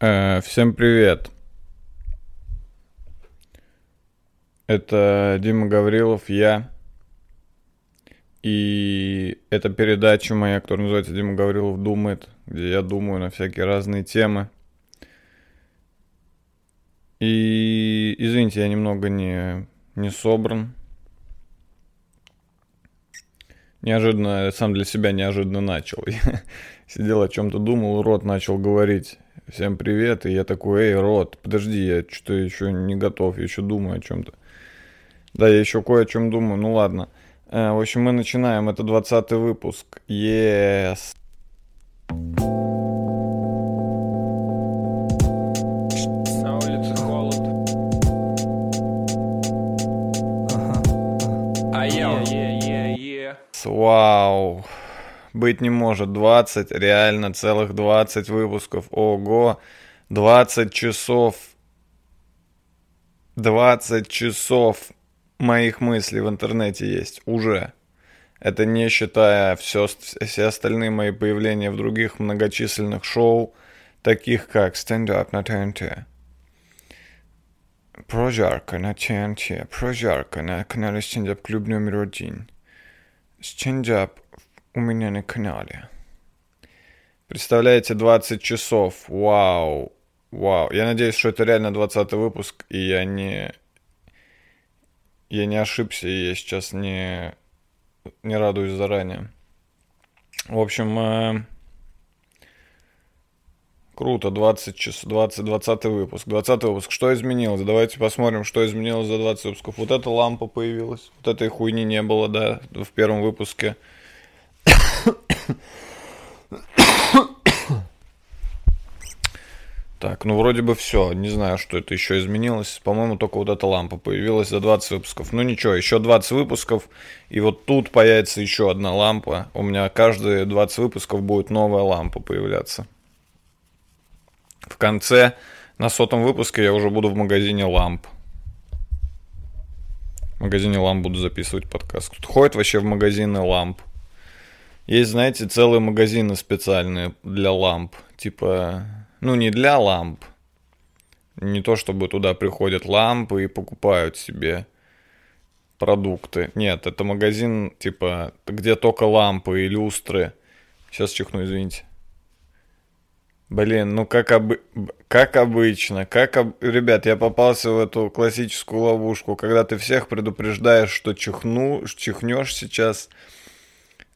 Всем привет. Это Дима Гаврилов, я. И это передача моя, которая называется «Дима Гаврилов думает», где я думаю на всякие разные темы. И, извините, я немного не собран. Неожиданно, сам для себя неожиданно начал. Я сидел о чем-то думал, рот начал говорить. Всем привет, и я такой: эй, Рот, подожди, я что-то еще не готов, я еще думаю о чем-то. Да, я еще кое о чем думаю, ну ладно. В общем, мы начинаем, это 20-й выпуск. Yes. На улице холод. Ага. Вау. Быть не может, 20, реально, целых 20 выпусков, ого, 20 часов моих мыслей в интернете есть уже, это не считая все остальные мои появления в других многочисленных шоу, таких как Stand Up на ТНТ, прожарка на ТНТ, прожарка на канале Stand Up Club номер 1, Stand Up у меня на канале. Представляете, 20 часов. Вау. Вау. Я надеюсь, что это реально 20-й выпуск, и я не ошибся, и я сейчас не радуюсь заранее. В общем, круто. 20-й выпуск. 20-й выпуск. Что изменилось? Давайте посмотрим, что изменилось за 20 выпусков. Вот эта лампа появилась. Вот этой хуйни не было, да, в первом выпуске. Так, ну вроде бы все. Не знаю, что это еще изменилось. По-моему, только вот эта лампа появилась за 20 выпусков. Ну ничего, еще 20 выпусков. И вот тут появится еще одна лампа. У меня каждые 20 выпусков будет новая лампа появляться. В конце, на 100-м выпуске, я уже буду в магазине ламп. В магазине ламп буду записывать подкаст. Кто-то ходит вообще в магазины ламп? Есть, знаете, целые магазины специальные для ламп. Типа, ну не для ламп. Не то, чтобы туда приходят лампы и покупают себе продукты. Нет, это магазин, типа, где только лампы и люстры. Сейчас чихну, извините. Блин, ну как обычно. Ребят, я попался в эту классическую ловушку, когда ты всех предупреждаешь, что чихнешь сейчас...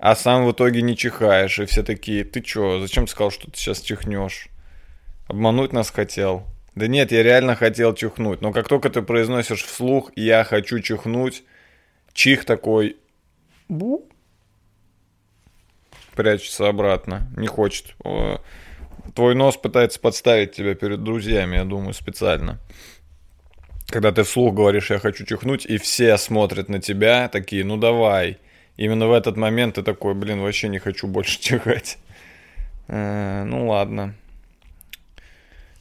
А сам в итоге не чихаешь, и все такие: ты чё, зачем ты сказал, что ты сейчас чихнешь? Обмануть нас хотел? Да нет, я реально хотел чихнуть, но как только ты произносишь вслух «я хочу чихнуть», чих такой прячется обратно, не хочет. Твой нос пытается подставить тебя перед друзьями, я думаю, специально. Когда ты вслух говоришь «я хочу чихнуть», и все смотрят на тебя, такие: ну давай. Именно в этот момент ты такой: блин, вообще не хочу больше чихать. Ну ладно.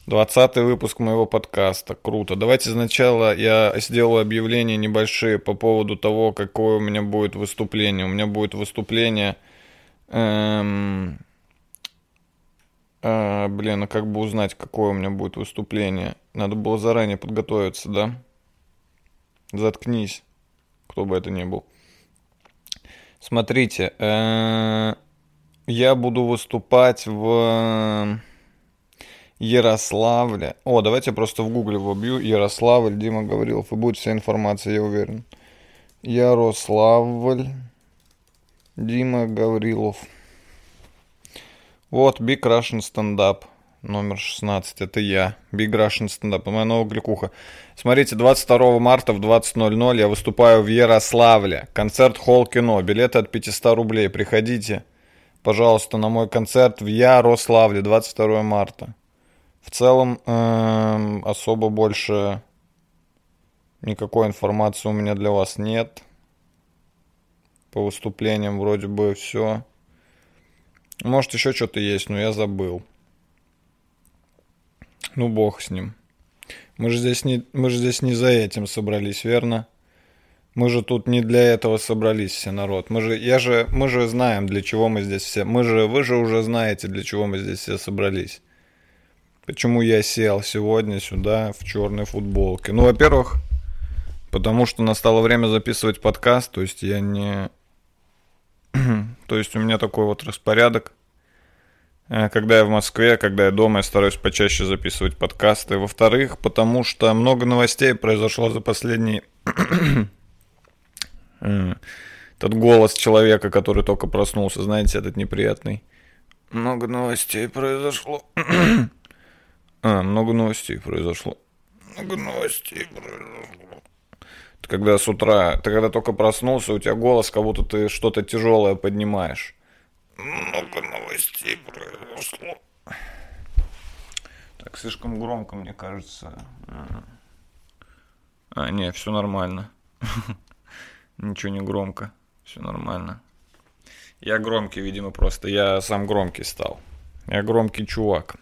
20-й выпуск моего подкаста. Круто. Давайте сначала я сделаю объявления небольшие по поводу того, какое у меня будет выступление. У меня будет выступление... Блин, а как бы узнать, какое у меня будет выступление? Надо было заранее подготовиться, да? Заткнись, кто бы это ни был. Смотрите, я буду выступать в Ярославле. О, давайте я просто в гугле вобью Ярославль, Дима Гаврилов, и будет вся информация, я уверен. Ярославль, Дима Гаврилов. Вот, Big Russian Stand Up, номер 16, это я. Big Russian Stand Up, моя новая кликуха. Смотрите, 22 марта в 20:00 я выступаю в Ярославле. Концерт-холл кино. Билеты от 500 рублей. Приходите, пожалуйста, на мой концерт в Ярославле 22 марта. В целом, особо больше никакой информации у меня для вас нет. По выступлениям вроде бы все. Может, еще что-то есть, но я забыл. Ну, бог с ним. Мы же здесь не за этим собрались, верно? Мы же тут не для этого собрались, все народ. Мы же знаем, для чего мы здесь все. Вы же уже знаете, для чего мы здесь все собрались. Почему я сел сегодня сюда в черной футболке? Ну, во-первых, потому что настало время записывать подкаст, то есть я не... То есть у меня такой вот распорядок. Когда я в Москве, когда я дома, я стараюсь почаще записывать подкасты. Во-вторых, потому что много новостей произошло за последний... Этот голос человека, который только проснулся, знаете, этот неприятный. Много новостей произошло. Много новостей произошло. Много новостей произошло. Ты когда с утра, ты когда только проснулся, у тебя голос, как будто ты что-то тяжелое поднимаешь. Много новостей произошло. Так, слишком громко, мне кажется. А, не, все нормально. Ничего не громко, все нормально. Я громкий, видимо, просто. Я сам громкий стал. Я громкий чувак.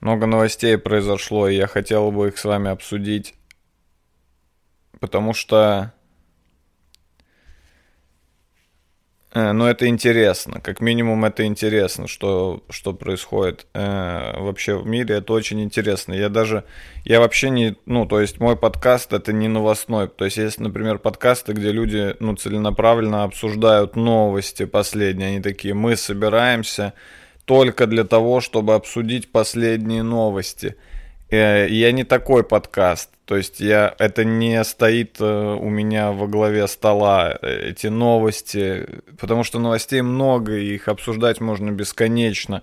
Много новостей произошло, и я хотел бы их с вами обсудить. Потому что... Но это интересно. Как минимум это интересно, что происходит вообще в мире. Это очень интересно. Я вообще не... Ну, то есть мой подкаст это не новостной. То есть есть, например, подкасты, где люди ну, целенаправленно обсуждают новости последние. Они такие, мы собираемся только для того, чтобы обсудить последние новости. Я не такой подкаст. То есть это не стоит у меня во главе стола, эти новости, потому что новостей много, и их обсуждать можно бесконечно.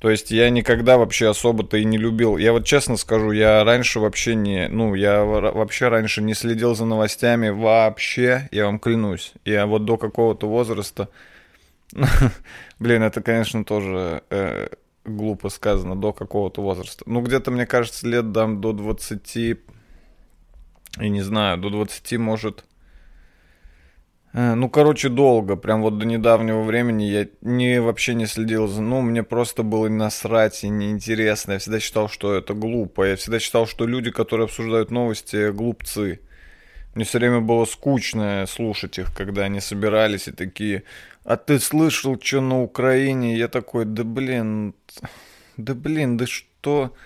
То есть я никогда вообще особо-то и не любил. Я вот честно скажу, я раньше вообще не... Ну, я вообще раньше не следил за новостями вообще, я вам клянусь. Я вот до какого-то возраста... Блин, это, конечно, тоже... Глупо сказано, до какого-то возраста. Ну, где-то, мне кажется, лет там до 20, я не знаю, до 20, может... Ну, короче, долго, прям вот до недавнего времени я вообще не следил за... Ну, мне просто было насрать и неинтересно. Я всегда считал, что это глупо. Я всегда считал, что люди, которые обсуждают новости, глупцы. Мне все время было скучно слушать их, когда они собирались и такие... А ты слышал, что на Украине? Я такой, да блин, да что?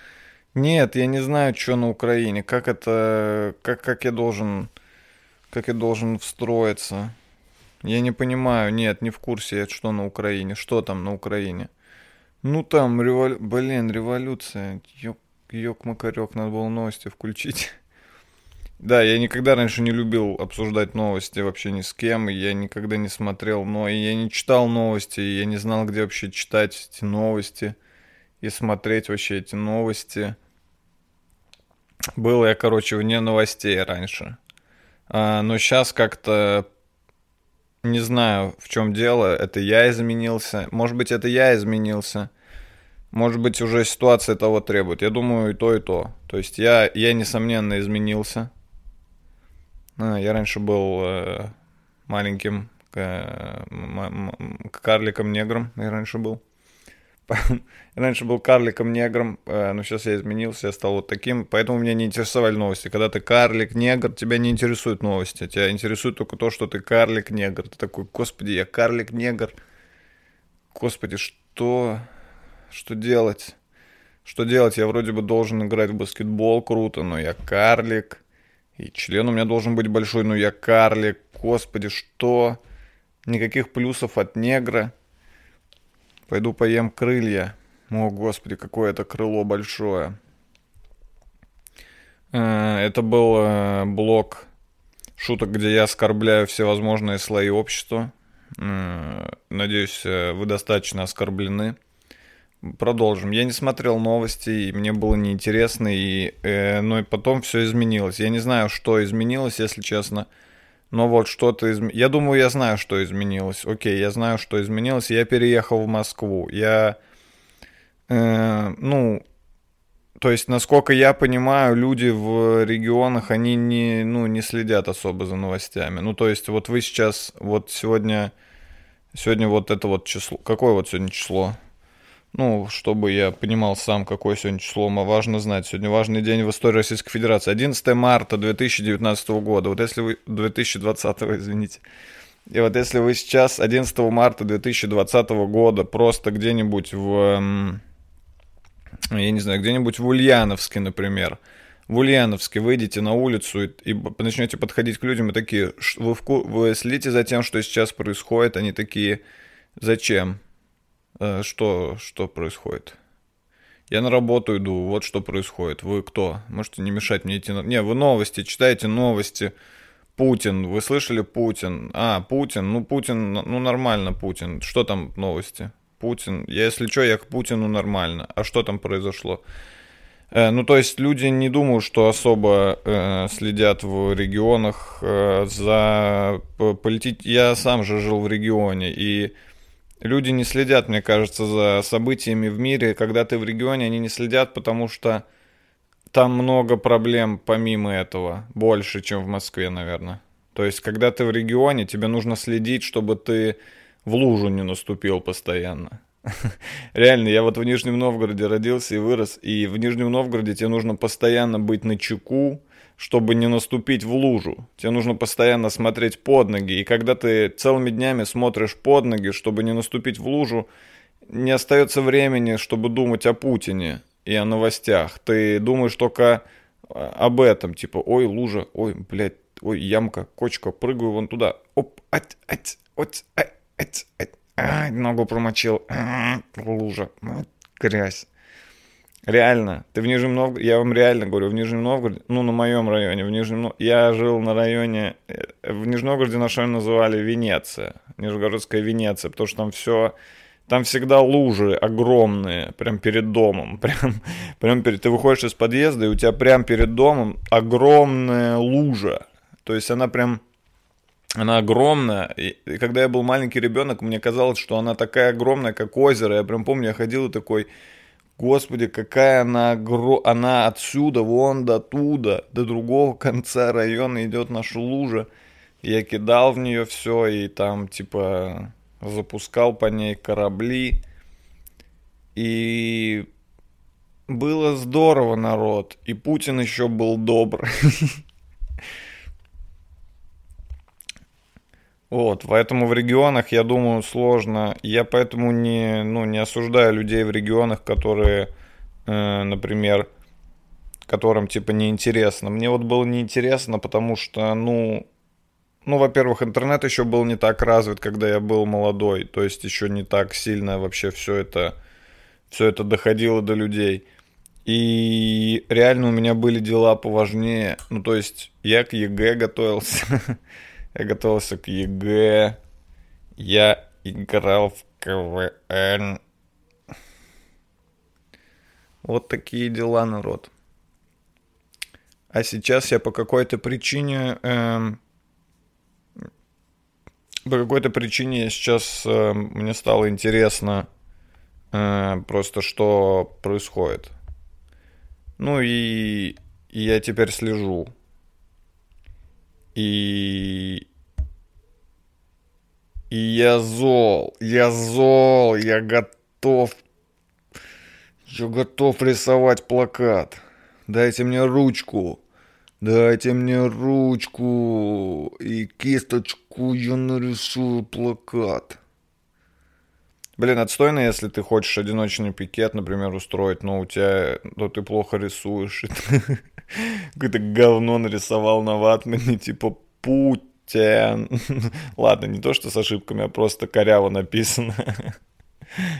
Нет, я не знаю, что на Украине. Как это, как я должен встроиться? Я не понимаю, нет, не в курсе, что на Украине. Что там на Украине? Ну там, революция. Ёк-макарёк, надо было новости включить. Да, я никогда раньше не любил обсуждать новости вообще ни с кем, и я никогда не смотрел, но и я не читал новости, и я не знал, где вообще читать эти новости и смотреть вообще эти новости. Был я, короче, вне новостей раньше. Но сейчас как-то не знаю, в чем дело, это я изменился. Может быть, это я изменился. Может быть, уже ситуация того требует. Я думаю, и то, и то. То есть я несомненно, изменился. Я раньше был маленьким карликом-негром. Я раньше был карликом-негром, но сейчас я изменился, я стал вот таким. Поэтому меня не интересовали новости. Когда ты карлик-негр, тебя не интересуют новости. Тебя интересует только то, что ты карлик-негр. Ты такой, господи, я карлик-негр. Господи, что делать? Что делать? Я вроде бы должен играть в баскетбол, круто, но я карлик. И член у меня должен быть большой, но я карлик. Господи, что? Никаких плюсов от негра. Пойду поем крылья. О, господи, какое это крыло большое. Это был блок шуток, где я оскорбляю всевозможные слои общества. Надеюсь, вы достаточно оскорблены. Продолжим. Я не смотрел новости, и мне было неинтересно, но и потом все изменилось. Я не знаю, что изменилось, если честно, но вот что-то изменилось. Я думаю, я знаю, что изменилось. Окей, я знаю, что изменилось. Я переехал в Москву. То есть, насколько я понимаю, люди в регионах, они не следят особо за новостями. Ну, то есть, вот вы сейчас, вот сегодня вот это вот число. Какое вот сегодня число? Ну, чтобы я понимал сам, какое сегодня число, важно знать. Сегодня важный день в истории Российской Федерации. 11 марта 2019 года. Вот если вы... 2020, извините. И вот если вы сейчас 11 марта 2020 года просто где-нибудь в... Я не знаю, где-нибудь в Ульяновске, например. В Ульяновске выйдете на улицу и начнете подходить к людям, и такие, вы следите за тем, что сейчас происходит, они такие, зачем? Что происходит? Я на работу иду, вот что происходит. Вы кто? Можете не мешать мне идти на... Не, вы новости, читаете новости. Путин, вы слышали Путин? А, Путин, ну нормально Путин. Что там новости? Путин, если что, я к Путину нормально. А что там произошло? Ну, то есть люди не думают, что особо следят в регионах за политикой. Я сам же жил в регионе, и люди не следят, мне кажется, за событиями в мире. Когда ты в регионе, они не следят, потому что там много проблем помимо этого, больше, чем в Москве, наверное. То есть, когда ты в регионе, тебе нужно следить, чтобы ты... в лужу не наступил постоянно. Реально, я вот в Нижнем Новгороде родился и вырос, и в Нижнем Новгороде тебе нужно постоянно быть начеку, чтобы не наступить в лужу. Тебе нужно постоянно смотреть под ноги, и когда ты целыми днями смотришь под ноги, чтобы не наступить в лужу, не остается времени, чтобы думать о Путине и о новостях. Ты думаешь только об этом, типа, ой, лужа, ой, блядь, ой, ямка, кочка, прыгаю вон туда, оп, ать. Ногу промочил, лужа, грязь. Реально, ты в Нижнем Новгороде, я вам реально говорю, в Нижнем Новгороде, ну на моем районе, в Нижнем, я жил на районе, в Нижнем Новгороде наш район называли Венеция, Нижегородская Венеция, потому что там все, там всегда лужи огромные, прям перед домом, прям перед, ты выходишь из подъезда и у тебя прям перед домом огромная лужа, то есть она прям... Она огромная, и когда я был маленький ребенок, мне казалось, что она такая огромная, как озеро. Я прям помню, я ходил и такой, господи, какая она огромная, она отсюда, вон до туда, до другого конца района идет наша лужа. Я кидал в нее все и там типа запускал по ней корабли. И было здорово, народ, и Путин еще был добр. Вот, поэтому в регионах, я думаю, сложно. Я поэтому не осуждаю людей в регионах, которые, например, которым типа неинтересно. Мне вот было неинтересно, потому что, во-первых, интернет еще был не так развит, когда я был молодой. То есть еще не так сильно вообще все это доходило до людей. И реально у меня были дела поважнее. Ну, то есть я к ЕГЭ готовился. Я готовился к ЕГЭ, я играл в КВН. Вот такие дела, народ. А сейчас я по какой-то причине... мне стало интересно просто, что происходит. Ну и я теперь слежу. И я зол, я готов рисовать плакат. Дайте мне ручку и кисточку, я нарисую плакат. Блин, отстойно, если ты хочешь одиночный пикет, например, устроить, но у тебя, то ты плохо рисуешь. Какое-то говно нарисовал на ватмане, типа Путин. Ладно, не то, что с ошибками, а просто коряво написано.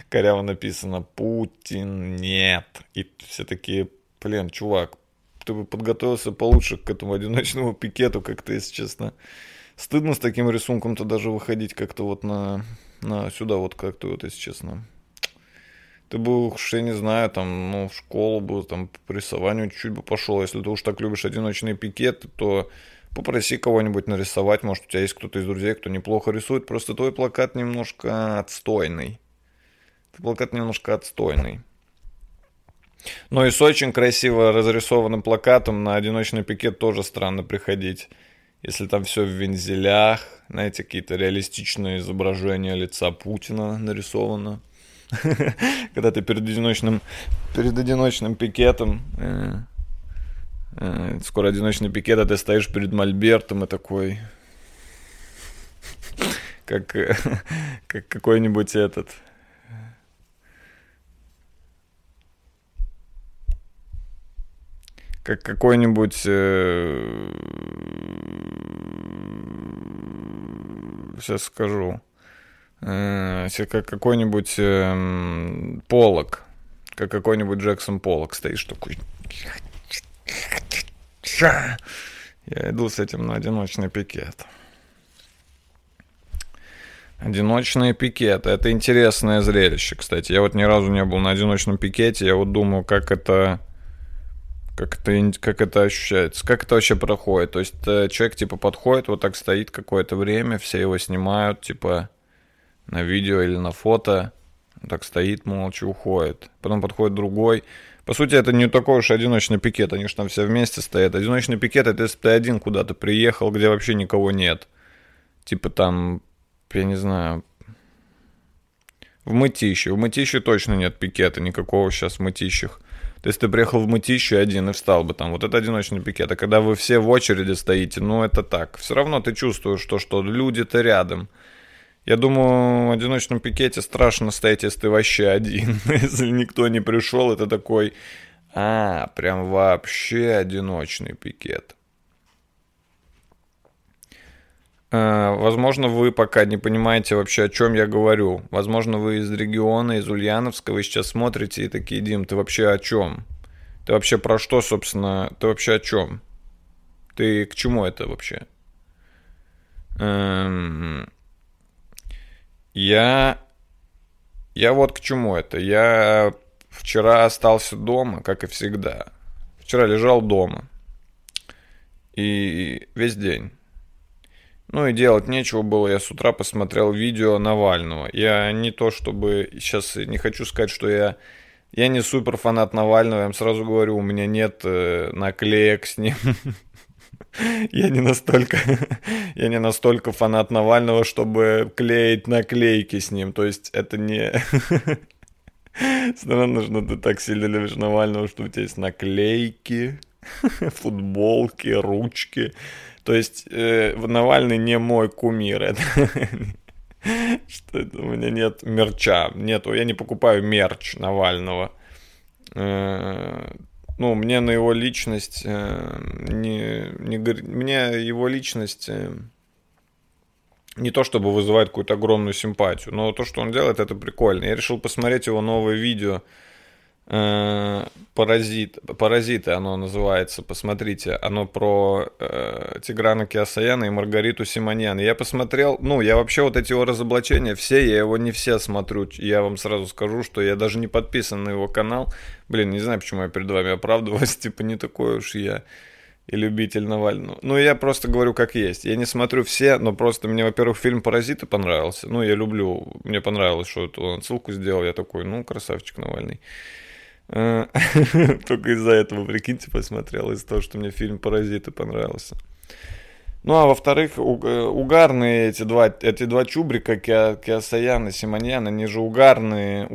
Коряво написано Путин, нет. И все такие, блин, чувак, ты бы подготовился получше к этому одиночному пикету, как-то, если честно. Стыдно с таким рисунком-то даже выходить как-то вот на сюда вот как-то вот, если честно. Ты бы уж, я не знаю, там, в школу бы, там, по рисованию чуть-чуть бы пошел. Если ты уж так любишь одиночные пикеты, то попроси кого-нибудь нарисовать. Может, у тебя есть кто-то из друзей, кто неплохо рисует. Просто твой плакат немножко отстойный. Но и с очень красиво разрисованным плакатом на одиночный пикет тоже странно приходить. Если там все в вензелях, знаете, какие-то реалистичные изображения лица Путина нарисовано. Когда ты перед одиночным пикетом, скоро одиночный пикет, а ты стоишь перед мольбертом и такой... как какой-нибудь этот... Как какой-нибудь... Сейчас скажу. Как какой-нибудь Поллок. Как какой-нибудь Джексон Поллок. Стоишь такой... Я иду с этим на одиночный пикет. Одиночные пикеты. Это интересное зрелище, кстати. Я вот ни разу не был на одиночном пикете. Я вот думаю, как это ощущается, как это вообще проходит. То есть человек типа подходит, вот так стоит какое-то время, все его снимают, типа на видео или на фото. Он так стоит, молча уходит. Потом подходит другой. По сути, это не такой уж одиночный пикет, они же там все вместе стоят. Одиночный пикет — это если ты один куда-то приехал, где вообще никого нет. Типа там, я не знаю, в Мытищи. В Мытищи точно нет пикета никакого сейчас в Мытищах. То есть ты приехал в Мытищу один и встал бы там. Вот это одиночный пикет. А когда вы все в очереди стоите, ну это так. Все равно ты чувствуешь, что люди-то рядом. Я думаю, в одиночном пикете страшно стоять, если ты вообще один. Если никто не пришел, это такой... прям вообще одиночный пикет. Возможно, вы пока не понимаете вообще, о чем я говорю. Возможно, вы из региона, из Ульяновска, вы сейчас смотрите и такие: Дим, ты вообще о чем? Ты вообще про что, собственно? Ты вообще о чем? Ты к чему это вообще? Я вот к чему это. Я вчера остался дома, как и всегда. Вчера лежал дома. И весь день. Ну и делать нечего было, я с утра посмотрел видео Навального. Я не то чтобы, сейчас не хочу сказать, что я не супер фанат Навального, я вам сразу говорю, у меня нет наклеек с ним. Я не настолько фанат Навального, чтобы клеить наклейки с ним, то есть это не... Странно, что ты так сильно любишь Навального, что у тебя есть наклейки, футболки, ручки... То есть Навальный не мой кумир. Что это? У меня нет мерча. Нету, я не покупаю мерч Навального. Ну, мне на его личность мне его личность не то чтобы вызывает какую-то огромную симпатию, но то, что он делает, это прикольно. Я решил посмотреть его новое видео. Паразиты оно называется, посмотрите, оно про Тиграна Киосаяна и Маргариту Симоньян. Я посмотрел, ну, я вообще вот эти его разоблачения все, я его не все смотрю, я вам сразу скажу, что я даже не подписан на его канал, блин, не знаю, почему я перед вами оправдываюсь, типа не такой уж я и любитель Навального. Ну, я просто говорю, как есть. Я не смотрю все, но просто мне, во-первых, фильм «Паразиты» понравился, ну, я люблю, мне понравилось, что он ссылку сделал, я такой, ну, красавчик Навальный. Только из-за этого, прикиньте, посмотрел. Из-за того, что мне фильм «Паразиты» понравился. Ну, а во-вторых, угарные эти два чубрика, Киосаян и Симоньян, они же угарные.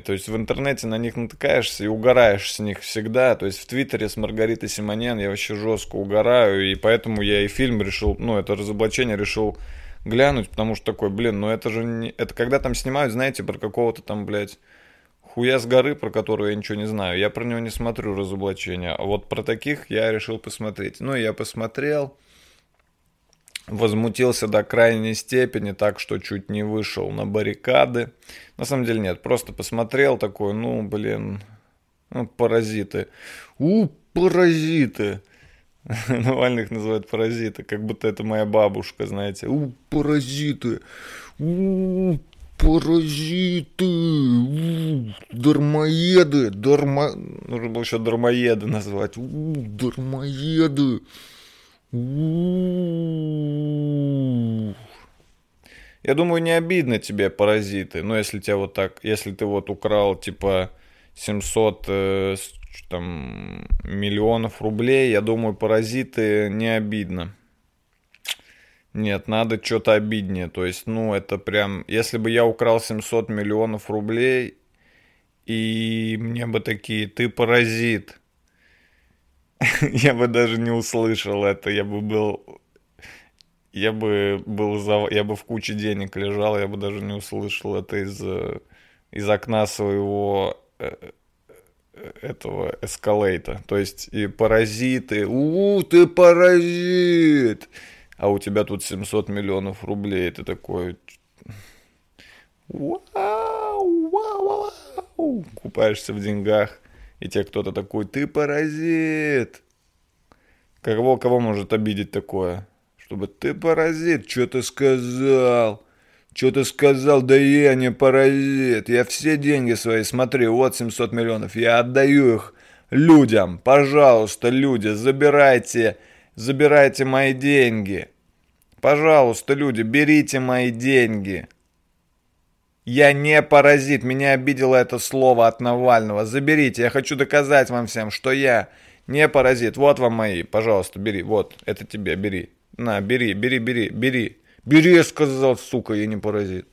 То есть в интернете на них натыкаешься и угораешь с них всегда. То есть в Твиттере с Маргаритой Симоньян я вообще жестко угораю. И поэтому я и фильм решил, ну, это разоблачение решил глянуть. Потому что такой, блин, ну это же не... Это когда там снимают, знаете, про какого-то там, блядь, хуя с горы, про которую я ничего не знаю. Я про него не смотрю разоблачения. А вот про таких я решил посмотреть. Ну, я посмотрел. Возмутился до крайней степени, так что чуть не вышел на баррикады. На самом деле нет. Просто посмотрел такой, ну, блин. Ну, паразиты. Паразиты. Навальных называют паразиты. Как будто это моя бабушка, знаете. Паразиты. Паразиты, дармоеды, нужно было еще дармоеды назвать, дармоеды. Я думаю, не обидно тебе, паразиты, но если тебя вот так, если ты вот украл типа 700 там, миллионов рублей, я думаю, паразиты не обидно. Нет, надо что-то обиднее, то есть, ну, это прям, если бы я украл 700 миллионов рублей, и мне бы такие, ты паразит, я бы даже не услышал это, я бы был, я бы был я бы в куче денег лежал, я бы даже не услышал это из окна своего этого эскалейта. То есть и паразиты, ты паразит, а у тебя тут 700 миллионов рублей, ты такой... Вау, купаешься в деньгах, и тебе кто-то такой, ты паразит. Кого может обидеть такое? Чтобы ты паразит, что ты сказал? Что ты сказал? Да я не паразит. Я все деньги свои, смотри, вот 700 миллионов, я отдаю их людям. Пожалуйста, люди, забирайте мои деньги. Пожалуйста, люди, берите мои деньги. Я не паразит, меня обидело это слово от Навального. Заберите, я хочу доказать вам всем, что я не паразит. Вот вам мои, пожалуйста, бери, вот, это тебе, бери. На, бери. Бери, я сказал, сука, я не паразит.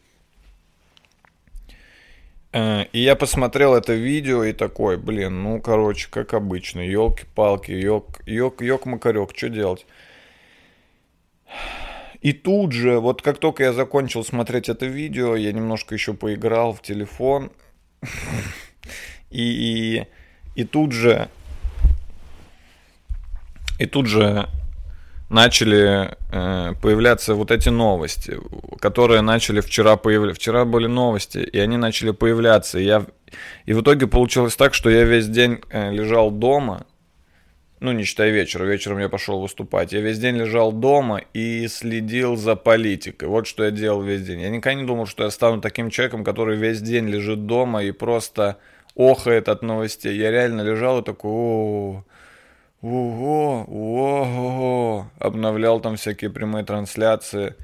И я посмотрел это видео и такой, блин, ну, короче, как обычно, елки-палки, ёк-макарёк, что делать? И тут же, вот как только я закончил смотреть это видео, я немножко еще поиграл в телефон. И тут же начали появляться вот эти новости, которые начали вчера появляться. Вчера были новости, и они начали появляться. И в итоге получилось так, что я весь день лежал дома. Ну, не считай вечера. Вечером я пошел выступать. Я весь день лежал дома и следил за политикой. Вот что я делал весь день. Я никогда не думал, что я стану таким человеком, который весь день лежит дома и просто охает от новостей. Я реально лежал и такой, обновлял там всякие прямые трансляции.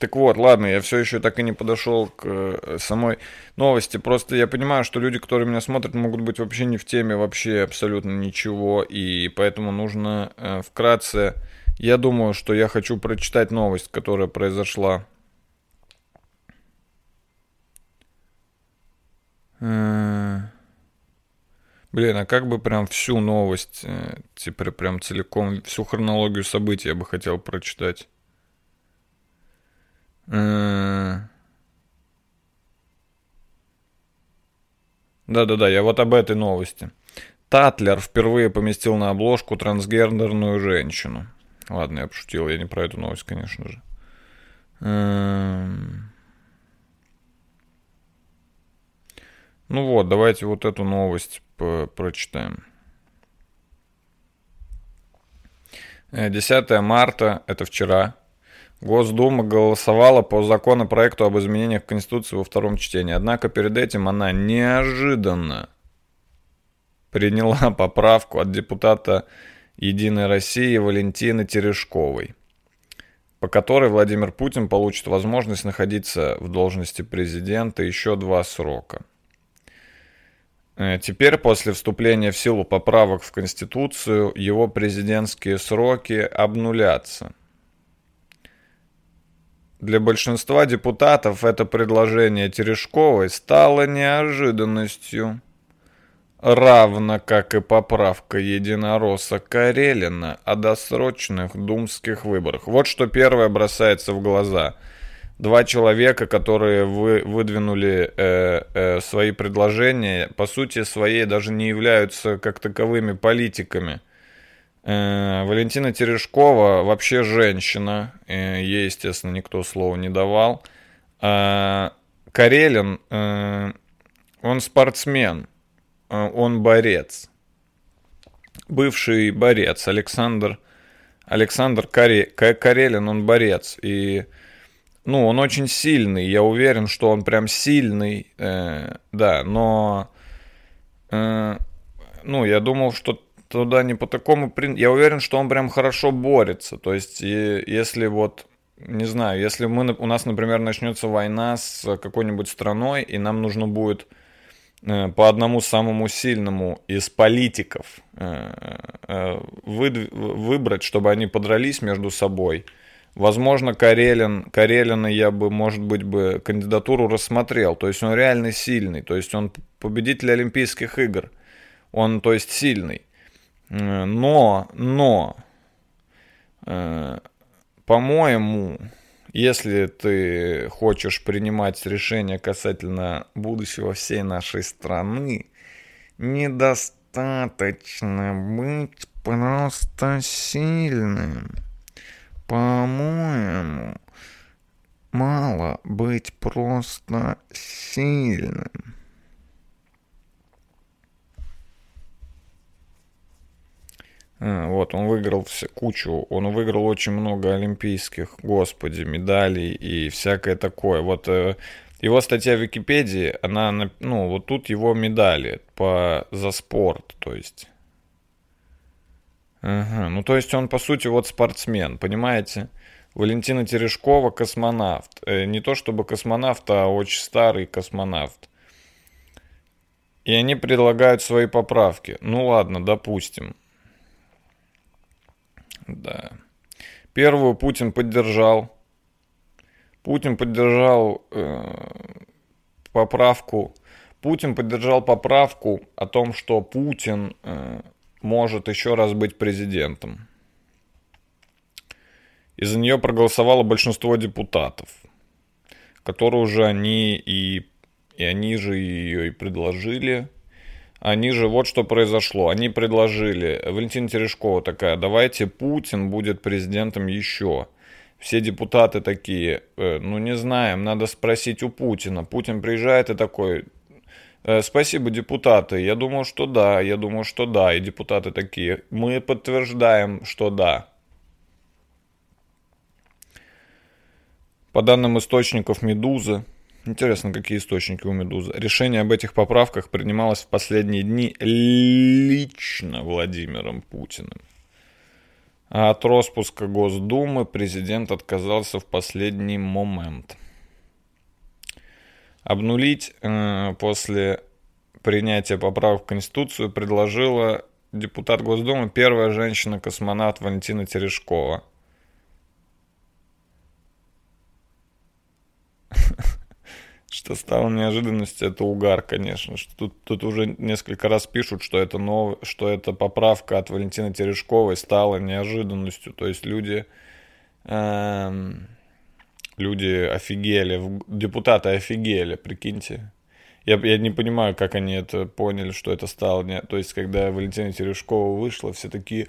Так вот, ладно, я все еще так и не подошел к самой новости. Просто я понимаю, что люди, которые меня смотрят, могут быть вообще не в теме, вообще абсолютно ничего. И поэтому нужно вкратце... Я думаю, что я хочу прочитать новость, которая произошла. Блин, а как бы прям всю новость, теперь прям целиком, всю хронологию событий я бы хотел прочитать. Да, я вот об этой новости. Татлер впервые поместил на обложку трансгендерную женщину. Ладно, я пошутил, я не про эту новость, конечно же. Ну вот, давайте вот эту новость прочитаем. 10 марта, это вчера. Госдума голосовала по законопроекту об изменениях в Конституции во втором чтении. Однако перед этим она неожиданно приняла поправку от депутата «Единой России» Валентины Терешковой, по которой Владимир Путин получит возможность находиться в должности президента еще 2 срока. Теперь, после вступления в силу поправок в Конституцию, его президентские сроки обнулятся. Для большинства депутатов это предложение Терешковой стало неожиданностью, равно как и поправка единоросса Карелина о досрочных думских выборах. Вот что первое бросается в глаза. 2 человека, которые выдвинули свои предложения, по сути своей даже не являются как таковыми политиками. Валентина Терешкова вообще женщина, ей, естественно, никто слова не давал. Карелин, он спортсмен, он борец, бывший борец, Александр Карелин, он борец, и, ну, он очень сильный, я уверен, что он прям сильный, да, но, ну, я думал, что туда не по такому принципу. Я уверен, что он прям хорошо борется. То есть, если вот, не знаю, если у нас, например, начнется война с какой-нибудь страной, и нам нужно будет по одному самому сильному из политиков выбрать, чтобы они подрались между собой. Возможно, Карелина я бы, может быть, бы кандидатуру рассмотрел. То есть, он реально сильный. То есть, он победитель Олимпийских игр. Он, то есть, сильный. Но По-моему, если ты хочешь принимать решения касательно будущего всей нашей страны, недостаточно быть просто сильным. По-моему, мало быть просто сильным. Вот, он выиграл кучу, он выиграл очень много олимпийских, господи, медалей и всякое такое. Вот его статья в Википедии, она, ну, вот тут его медали за спорт, то есть. Ага, ну, то есть он, по сути, вот спортсмен, понимаете? Валентина Терешкова космонавт. Не то чтобы космонавт, а очень старый космонавт. И они предлагают свои поправки. Ну, ладно, допустим. Да. Первую Путин поддержал. Путин поддержал поправку. Путин поддержал поправку о том, что Путин может еще раз быть президентом. И за нее проголосовало большинство депутатов, которые уже они же ее и предложили. Они же, вот что произошло, они предложили, Валентина Терешкова такая, давайте Путин будет президентом еще. Все депутаты такие, ну не знаем, надо спросить у Путина. Путин приезжает и такой, спасибо, депутаты, я думал, что да. И депутаты такие, мы подтверждаем, что да. По данным источников «Медузы», интересно, какие источники у «Медузы». Решение об этих поправках принималось в последние дни лично Владимиром Путиным. А от распуска Госдумы президент отказался в последний момент. Обнулить после принятия поправок в Конституцию предложила депутат Госдумы, первая женщина-космонавт Валентина Терешкова. Что стало неожиданностью, это угар, конечно. Тут уже несколько раз пишут, что эта поправка от Валентины Терешковой стала неожиданностью. То есть люди офигели, депутаты офигели, прикиньте. Я не понимаю, как они это поняли, что это стало. То есть, когда Валентина Терешкова вышла, все такие...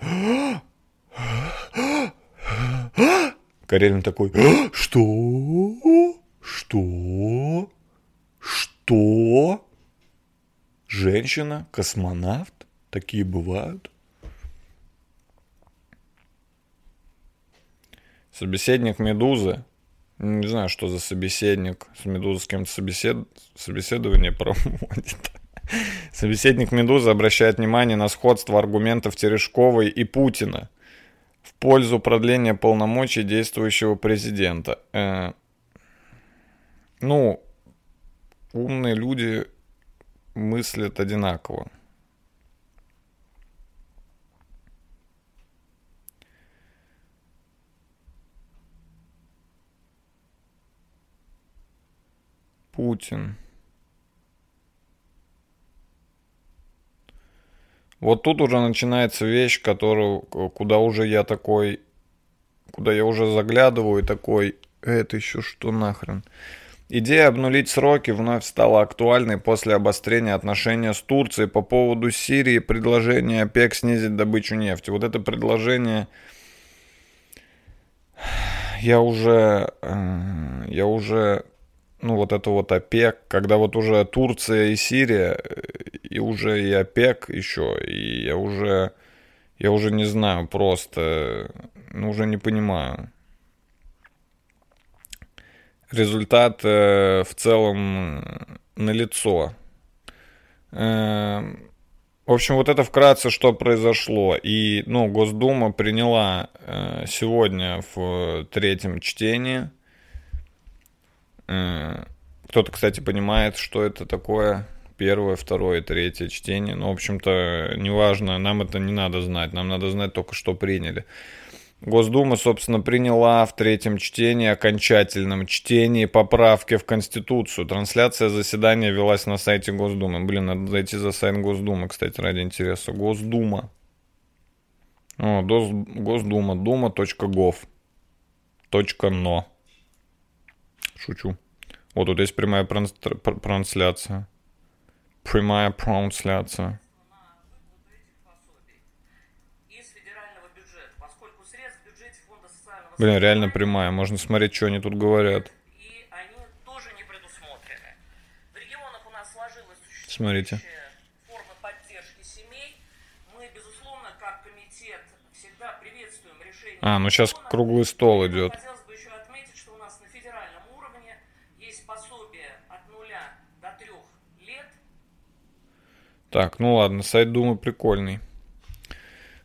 Карелин такой... Что? Что? Женщина? Космонавт? Такие бывают? Собеседник «Медузы». Не знаю, что за собеседник. С «Медузой» с кем-то собеседование проводит. Собеседник «Медузы» обращает внимание на сходство аргументов Терешковой и Путина в пользу продления полномочий действующего президента. Ну, умные люди мыслят одинаково. Путин. Вот тут уже начинается вещь, куда я уже заглядываю и такой, это еще что нахрен? Идея обнулить сроки вновь стала актуальной после обострения отношений с Турцией по поводу Сирии, предложения ОПЕК снизить добычу нефти. Вот это предложение я уже ОПЕК, когда вот уже Турция и Сирия, и уже и ОПЕК еще, и я уже не знаю просто, уже не понимаю. Результат в целом налицо. В общем, вот это вкратце, что произошло. И, Госдума приняла сегодня в третьем чтении. Кто-то, кстати, понимает, что это такое первое, второе, третье чтение. Но, в общем-то, неважно, нам это не надо знать. Нам надо знать только, что приняли. Госдума, собственно, приняла в третьем чтении, окончательном чтении поправки в Конституцию. Трансляция заседания велась на сайте Госдумы. Надо зайти за сайт Госдумы, кстати, ради интереса. Госдума. Госдума, дума.gov.но. Шучу. Вот тут есть прямая трансляция. Прямая трансляция. Блин, реально прямая. Можно смотреть, что они тут говорят. И они тоже не предусмотрены. В регионах у нас сложилась существующая форма поддержки семей. Мы, безусловно, как комитет всегда приветствуем решение... А, ну сейчас круглый стол идет. Хотелось бы еще отметить, что у нас на федеральном уровне есть пособие от 0 до 3 лет. Так, ну ладно, сайт Думы прикольный.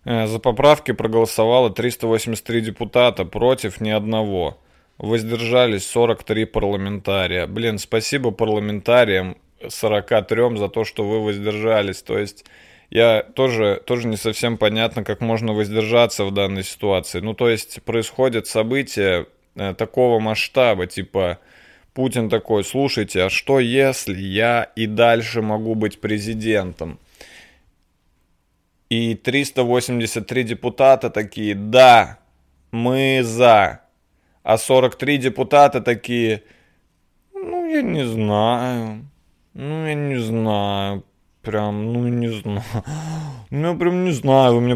За поправки проголосовало 383 депутата, против ни одного. Воздержались 43 парламентария. Блин, спасибо парламентариям 43 за то, что вы воздержались. То есть я тоже не совсем понятно, как можно воздержаться в данной ситуации. Ну, то есть происходят события такого масштаба, типа Путин такой: слушайте, а что если я и дальше могу быть президентом? И 383 депутата такие: да, мы за. А 43 депутата такие: я не знаю, вы меня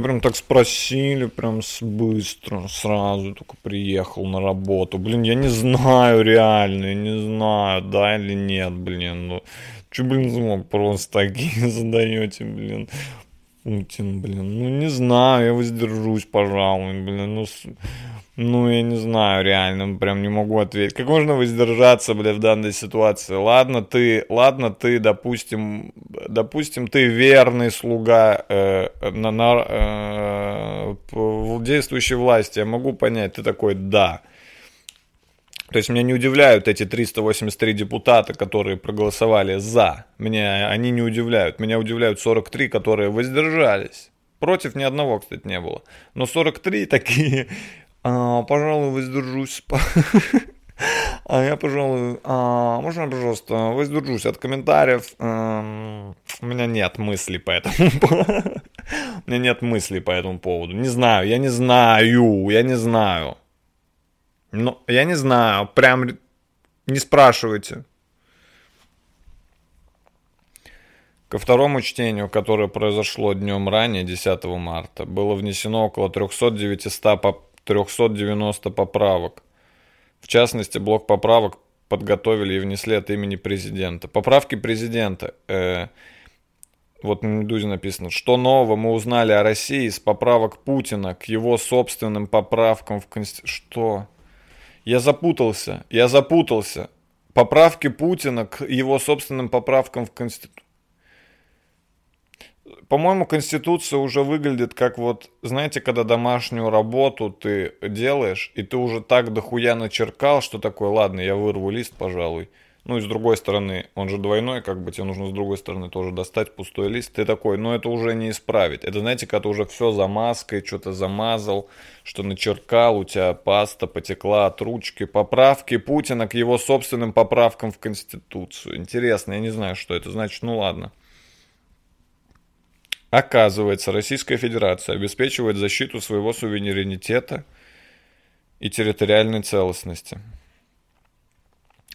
прям так спросили, прям быстро, сразу только приехал на работу, блин, я не знаю, да или нет, блин, ну, что, блин, вопросы такие задаете, блин. Путин, блин, не знаю, я воздержусь, пожалуй, блин, я не знаю, реально, прям не могу ответить. Как можно воздержаться, блин, в данной ситуации? Ладно ты, допустим, ты верный слуга действующей власти, я могу понять, ты такой: да. То есть меня не удивляют эти 383 депутата, которые проголосовали за. Меня они не удивляют. Меня удивляют 43, которые воздержались. Против ни одного, кстати, не было. Но 43 такие: пожалуй, воздержусь. А я, пожалуй, можно я, пожалуйста, воздержусь от комментариев? У меня нет мыслей по этому поводу. Не знаю, я не знаю. Ну, я не знаю, прям не спрашивайте. Ко второму чтению, которое произошло днем ранее, 10 марта, было внесено около 390 поправок. В частности, блок поправок подготовили и внесли от имени президента. Поправки президента. Вот на Медузе написано: что нового мы узнали о России из поправок Путина к его собственным поправкам в Конституцию. Что? Я запутался. Поправки Путина к его собственным поправкам в Конституцию. По-моему, Конституция уже выглядит как вот, знаете, когда домашнюю работу ты делаешь, и ты уже так дохуя начеркал, что такое: ладно, я вырву лист, пожалуй. Ну и с другой стороны, он же двойной, как бы тебе нужно с другой стороны тоже достать пустой лист. Ты такой: ну это уже не исправить. Это, знаете, когда ты уже все замазкой, что-то замазал, что начеркал, у тебя паста потекла от ручки. Поправки Путина к его собственным поправкам в Конституцию. Интересно, я не знаю, что это значит, ну ладно. Оказывается, Российская Федерация обеспечивает защиту своего суверенитета и территориальной целостности.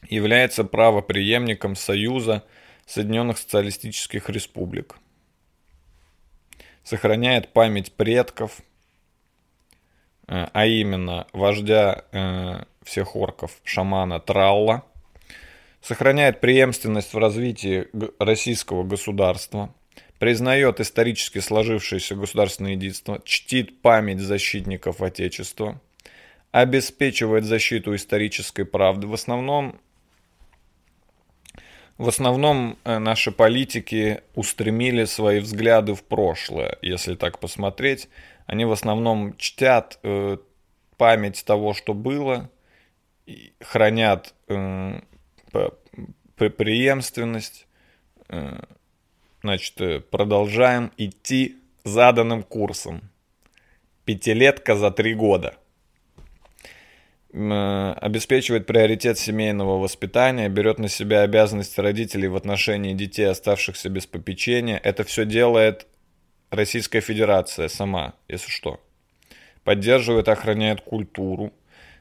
Является правопреемником Союза Соединенных Социалистических Республик. Сохраняет память предков, а именно вождя всех орков, шамана Тралла. Сохраняет преемственность в развитии российского государства. Признает исторически сложившееся государственное единство. Чтит память защитников Отечества. Обеспечивает защиту исторической правды. В основном наши политики устремили свои взгляды в прошлое, если так посмотреть. Они в основном чтят память того, что было, и хранят преемственность. Значит, продолжаем идти заданным курсом. 5 лет за 3 года. Обеспечивает приоритет семейного воспитания, берет на себя обязанности родителей в отношении детей, оставшихся без попечения. Это все делает Российская Федерация сама, если что. поддерживает и охраняет культуру,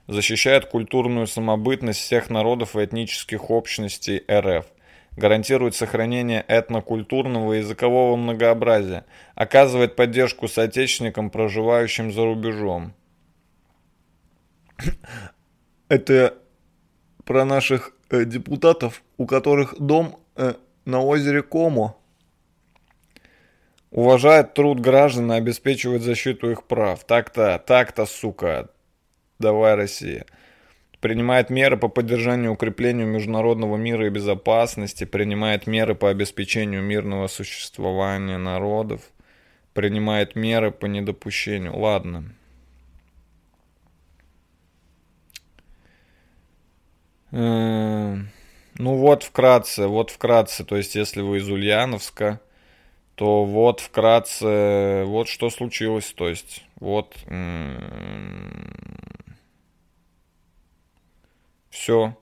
защищает культурную самобытность всех народов и этнических общностей РФ, гарантирует сохранение этнокультурного и языкового многообразия, оказывает поддержку соотечественникам, проживающим за рубежом. Это про наших депутатов, у которых дом на озере Комо. Уважает труд граждан и обеспечивает защиту их прав. Так-то, сука. Давай, Россия. Принимает меры по поддержанию и укреплению международного мира и безопасности. Принимает меры по обеспечению мирного существования народов. Принимает меры по недопущению. Ладно. Ну вот вкратце, то есть если вы из Ульяновска, то вот вкратце, вот что случилось, то есть вот все,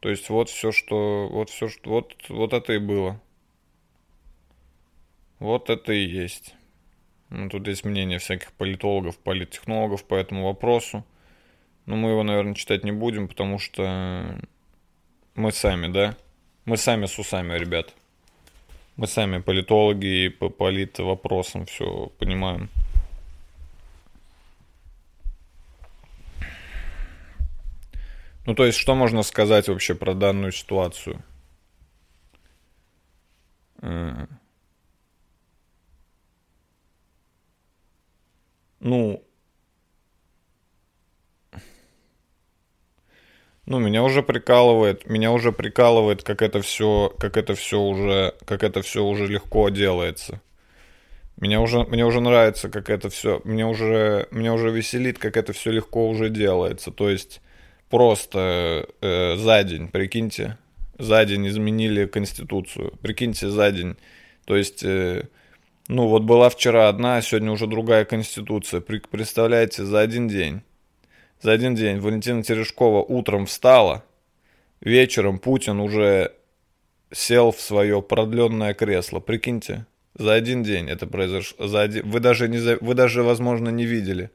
то есть вот это и было, вот это и есть. Ну, тут есть мнение всяких политологов, политтехнологов по этому вопросу. Но мы его, наверное, читать не будем, потому что мы сами, да? Мы сами с усами, ребят. Мы сами политологи и по политвопросам все понимаем. Ну, то есть, что можно сказать вообще про данную ситуацию? Ну, меня уже прикалывает, как это все уже легко делается. Мне уже нравится, как это все, меня уже веселит, как это все легко уже делается. То есть просто за день, прикиньте, за день изменили Конституцию, прикиньте, за день. То есть, ну вот была вчера одна, а сегодня уже другая Конституция. Представляете, за один день. За один день Валентина Терешкова утром встала, вечером Путин уже сел в свое продленное кресло. Прикиньте, за один день это произошло. Вы даже, возможно, не видели.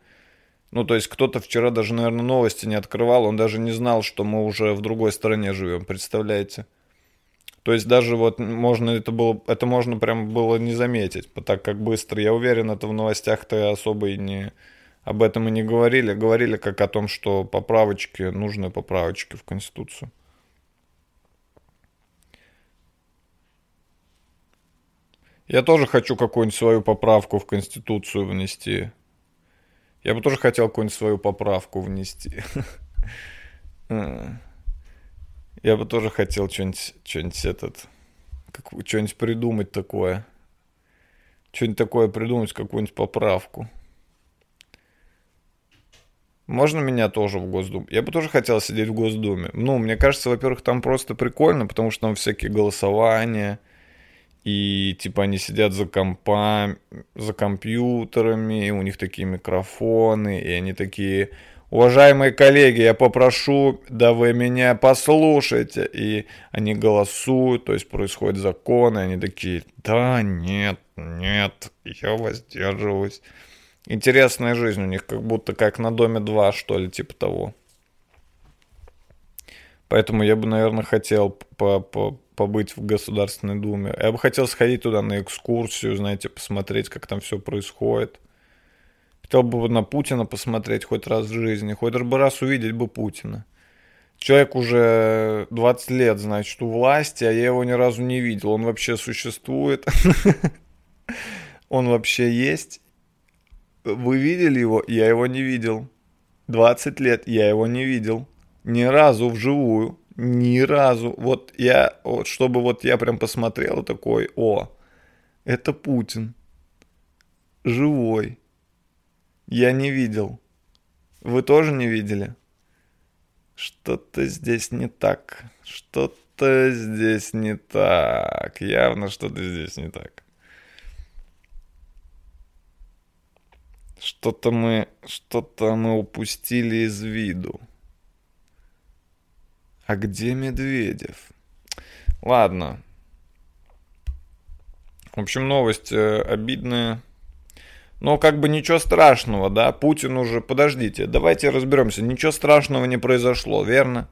Ну, то есть кто-то вчера даже, наверное, новости не открывал, он даже не знал, что мы уже в другой стране живем, представляете? То есть даже вот можно прям было не заметить, так как быстро. Я уверен, это в новостях-то особо и не... Об этом и не говорили. Говорили как о том, что нужны поправочки в Конституцию. Я тоже хочу какую-нибудь свою поправку в Конституцию внести. Я бы тоже хотел какую-нибудь свою поправку внести. Я бы тоже хотел что-нибудь придумать такое. Что-нибудь такое придумать, какую-нибудь поправку. Можно меня тоже в Госдуму? Я бы тоже хотел сидеть в Госдуме. Ну, мне кажется, во-первых, там просто прикольно, потому что там всякие голосования, и типа они сидят за компьютерами, и у них такие микрофоны, и они такие: уважаемые коллеги, я попрошу, да вы меня послушайте. И они голосуют, то есть происходят законы, они такие: да, нет, я воздерживаюсь. Интересная жизнь у них, как будто как на Доме 2, что ли, типа того. Поэтому я бы, наверное, хотел побыть в Государственной Думе. Я бы хотел сходить туда на экскурсию, знаете, посмотреть, как там все происходит. Хотел бы на Путина посмотреть хоть раз в жизни, хоть раз увидеть бы Путина. Человек уже 20 лет, значит, у власти, а я его ни разу не видел. Он вообще существует? Он вообще есть? Вы видели его? Я его не видел. 20 лет я его не видел. Ни разу вживую. Ни разу. Вот я прям посмотрел такой: о, это Путин. Живой. Я не видел. Вы тоже не видели? Что-то здесь не так. Что-то здесь не так. Явно что-то здесь не так. Что-то мы упустили из виду. А где Медведев? Ладно. В общем, новость обидная. Но как бы ничего страшного, да, Путину же, подождите, давайте разберемся, ничего страшного не произошло, верно?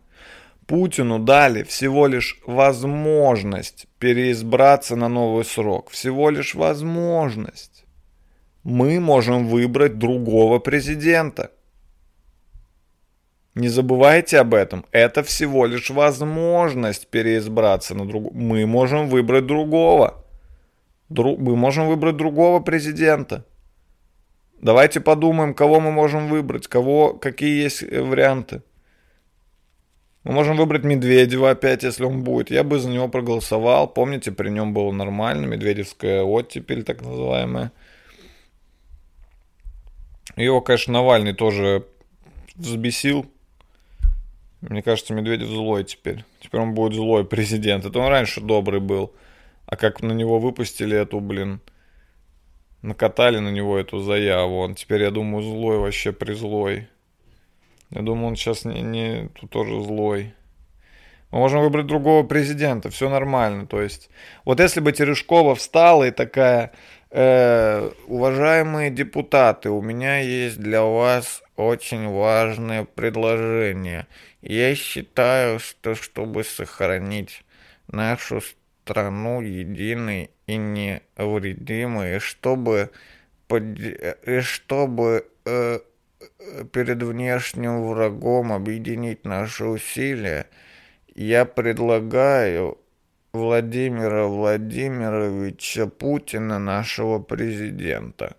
Путину дали всего лишь возможность переизбраться на новый срок, всего лишь возможность. Мы можем выбрать другого президента. Не забывайте об этом, это всего лишь возможность переизбраться на другого. Мы можем выбрать другого. Мы можем выбрать другого президента. Давайте подумаем, кого мы можем выбрать, какие есть варианты. Мы можем выбрать Медведева опять, если он будет. Я бы за него проголосовал. Помните, при нем было нормально. Медведевская оттепель, так называемая. Его, конечно, Навальный тоже взбесил. Мне кажется, Медведев злой теперь. Теперь он будет злой президент. Это он раньше добрый был. А как на него выпустили эту, накатали на него эту заяву. Он теперь, я думаю, злой вообще призлой. Я думаю, он сейчас не тоже злой. Мы можем выбрать другого президента, все нормально. То есть, вот если бы Терешкова встала и такая: уважаемые депутаты, у меня есть для вас очень важное предложение. Я считаю, что чтобы сохранить нашу страну единой и невредимой, чтобы перед внешним врагом объединить наши усилия, я предлагаю Владимира Владимировича Путина, нашего президента,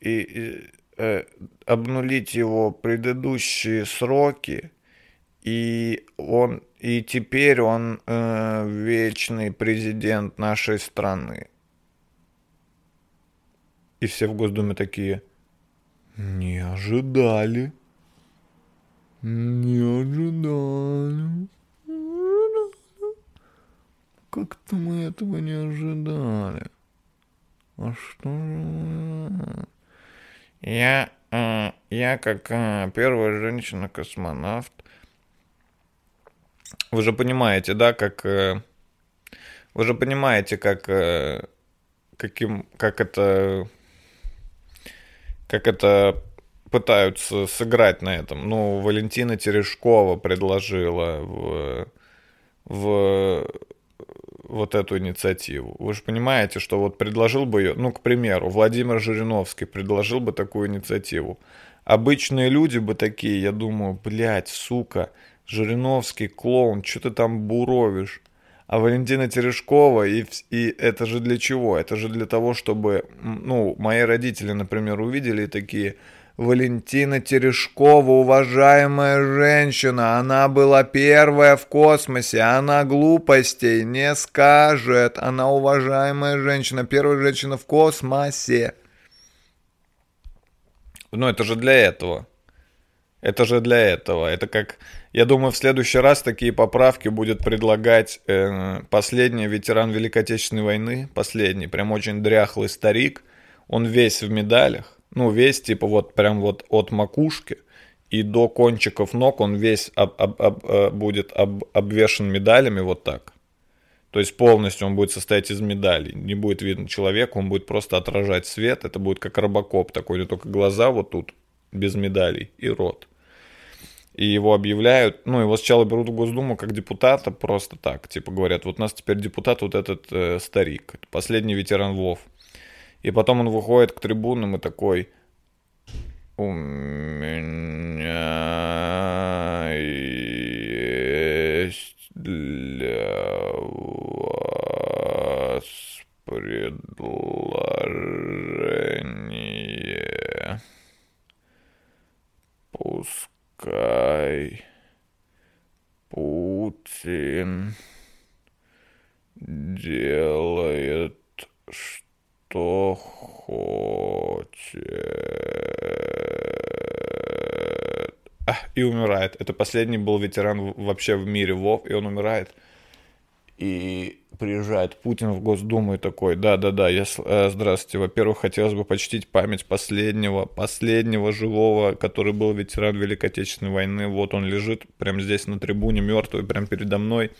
и обнулить его предыдущие сроки, и теперь он вечный президент нашей страны. И все в Госдуме такие: не ожидали. Не ожидали. Как-то мы этого не ожидали. А что же... Я как первая женщина-космонавт. Вы же понимаете, да, как это пытаются сыграть на этом. Ну, Валентина Терешкова предложила в вот эту инициативу. Вы же понимаете, что вот предложил бы ее, ну, к примеру, Владимир Жириновский предложил бы такую инициативу. Обычные люди бы такие, я думаю: блядь, сука, Жириновский клоун, что ты там буровишь? А Валентина Терешкова, и это же для чего? Это же для того, чтобы, ну, мои родители, например, увидели и такие: Валентина Терешкова, уважаемая женщина, она была первая в космосе, она глупостей не скажет, она уважаемая женщина, первая женщина в космосе. Ну, это же для этого. Это же для этого. Это как, я думаю, в следующий раз такие поправки будет предлагать последний ветеран Великой Отечественной войны, последний, прям очень дряхлый старик, он весь в медалях, ну весь типа вот прям вот от макушки и до кончиков ног он весь будет обвешен медалями вот так. То есть полностью он будет состоять из медалей, не будет видно человека, он будет просто отражать свет, это будет как Робокоп такой, но только глаза вот тут. Без медалей и рот. И его объявляют, ну, его сначала берут в Госдуму как депутата, просто так, типа говорят: вот у нас теперь депутат вот этот старик, последний ветеран ВОВ. И потом он выходит к трибунам и такой: у меня есть для вас предложение. Пускай Путин делает, что хочет. И умирает. Это последний был ветеран вообще в мире ВОВ, и он умирает. И приезжает Путин в Госдуму и такой: да, я, здравствуйте, во-первых, хотелось бы почтить память последнего живого, который был ветеран Великой Отечественной войны, вот он лежит прямо здесь на трибуне, мертвый, прямо передо мной.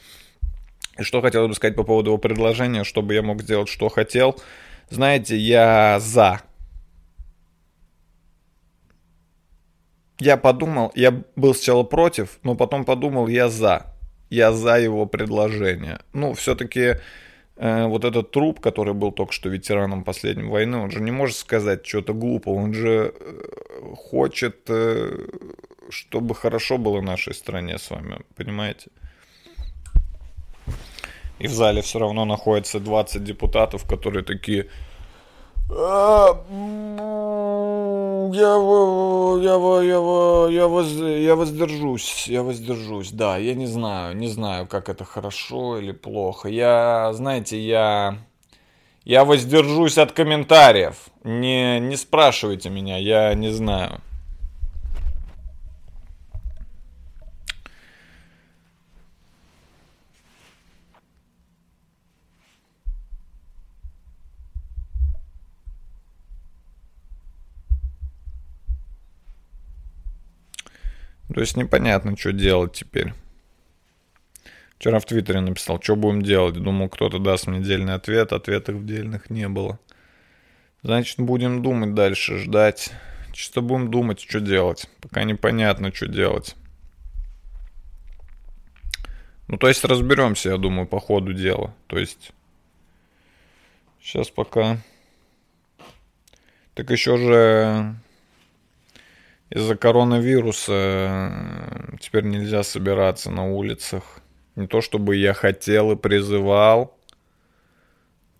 И что хотел бы сказать по поводу его предложения, чтобы я мог сделать, что хотел. Знаете, я за, я подумал, я был сначала против, но потом подумал, я за его предложение. Ну, все-таки вот этот труп, который был только что ветераном последней войны, он же не может сказать что-то глупого, он же хочет, чтобы хорошо было нашей стране с вами, понимаете? И в зале все равно находится 20 депутатов, которые такие... Я воздержусь, да, я не знаю, как это хорошо или плохо. Я воздержусь от комментариев. Не спрашивайте меня, я не знаю. То есть непонятно, что делать теперь. Вчера в Твиттере написал, что будем делать. Думал, кто-то даст мне дельный ответ. Ответов дельных не было. Значит, будем думать дальше, ждать. Чисто будем думать, что делать. Пока непонятно, что делать. Ну, то есть разберемся, я думаю, по ходу дела. То есть сейчас пока... Так еще же... Из-за коронавируса теперь нельзя собираться на улицах. Не то чтобы я хотел и призывал.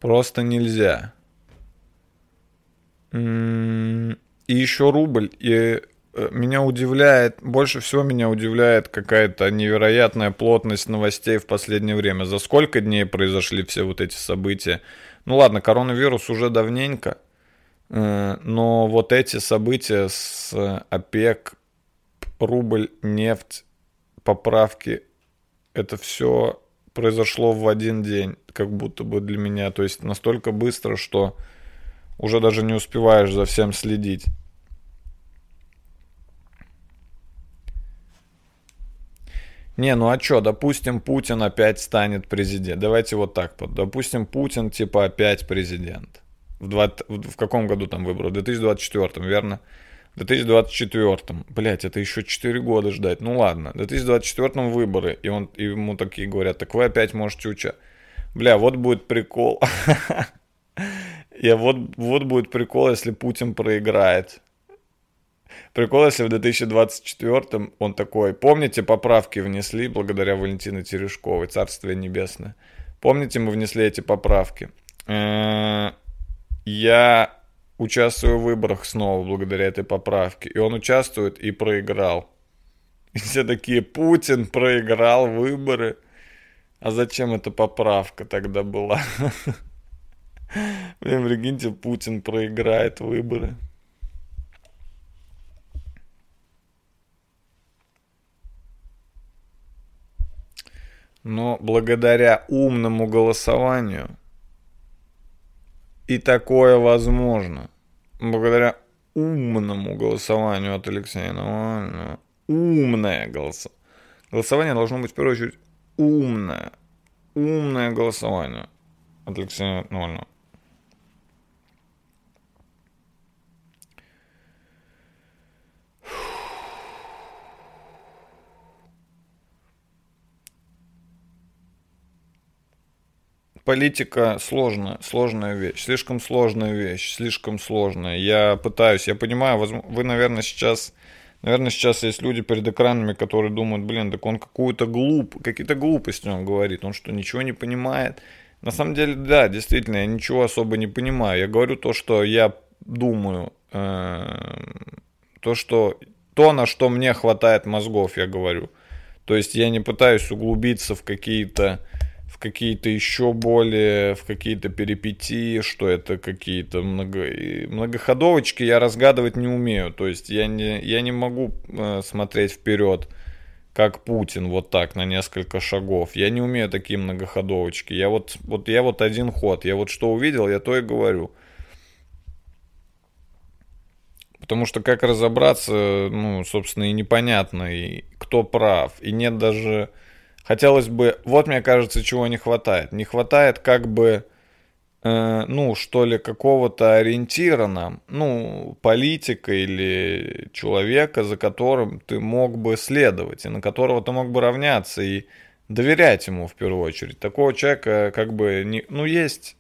Просто нельзя. И еще рубль. И меня удивляет, больше всего меня удивляет какая-то невероятная плотность новостей в последнее время. За сколько дней произошли все вот эти события? Ну ладно, коронавирус уже давненько. Но вот эти события с ОПЕК, рубль, нефть, поправки, это все произошло в один день, как будто бы для меня. То есть настолько быстро, что уже даже не успеваешь за всем следить. Не, ну а что, допустим, Путин опять станет президентом. Давайте вот так вот. Допустим, Путин типа опять президент. В каком году там выборы? В 2024, верно? В 2024. Блять, это еще 4 года ждать. Ну ладно. В 2024 выборы. И ему такие говорят, так вы опять можете участвовать. Бля, вот будет прикол. Вот будет прикол, если Путин проиграет. Прикол, если в 2024 он такой. Помните, поправки внесли благодаря Валентине Терешковой. Царствие небесное. Помните, мы внесли эти поправки? Я участвую в выборах снова благодаря этой поправке. И он участвует и проиграл. И все такие, Путин проиграл выборы. А зачем эта поправка тогда была? Блин, прикиньте, Путин проиграет выборы. Но благодаря умному голосованию... И такое возможно. Благодаря умному голосованию от Алексея Навального. Умное голосование. Голосование должно быть в первую очередь умное. Умное голосование от Алексея Навального. Политика сложная вещь, слишком сложная вещь. Я понимаю, вы, наверное, сейчас есть люди перед экранами, которые думают, блин, так он какие-то глупости он говорит, он что, ничего не понимает? На самом деле, да, действительно, я ничего особо не понимаю. Я говорю то, что я думаю, то, на что мне хватает мозгов, я говорю. То есть я не пытаюсь углубиться в какие-то еще более, в какие-то перипетии, что это какие-то многоходовочки я разгадывать не умею. То есть я не могу смотреть вперед, как Путин, вот так, на несколько шагов. Я не умею такие многоходовочки. Я вот один ход. Я вот что увидел, я то и говорю. Потому что как разобраться, ну, собственно, и непонятно, и кто прав. И нет даже... Хотелось бы, вот мне кажется, чего не хватает. Не хватает как бы ну, что ли, какого-то ориентира нам, ну, политика или человека, за которым ты мог бы следовать, и на которого ты мог бы равняться, и доверять ему в первую очередь. Такого человека как бы, не, ну, есть,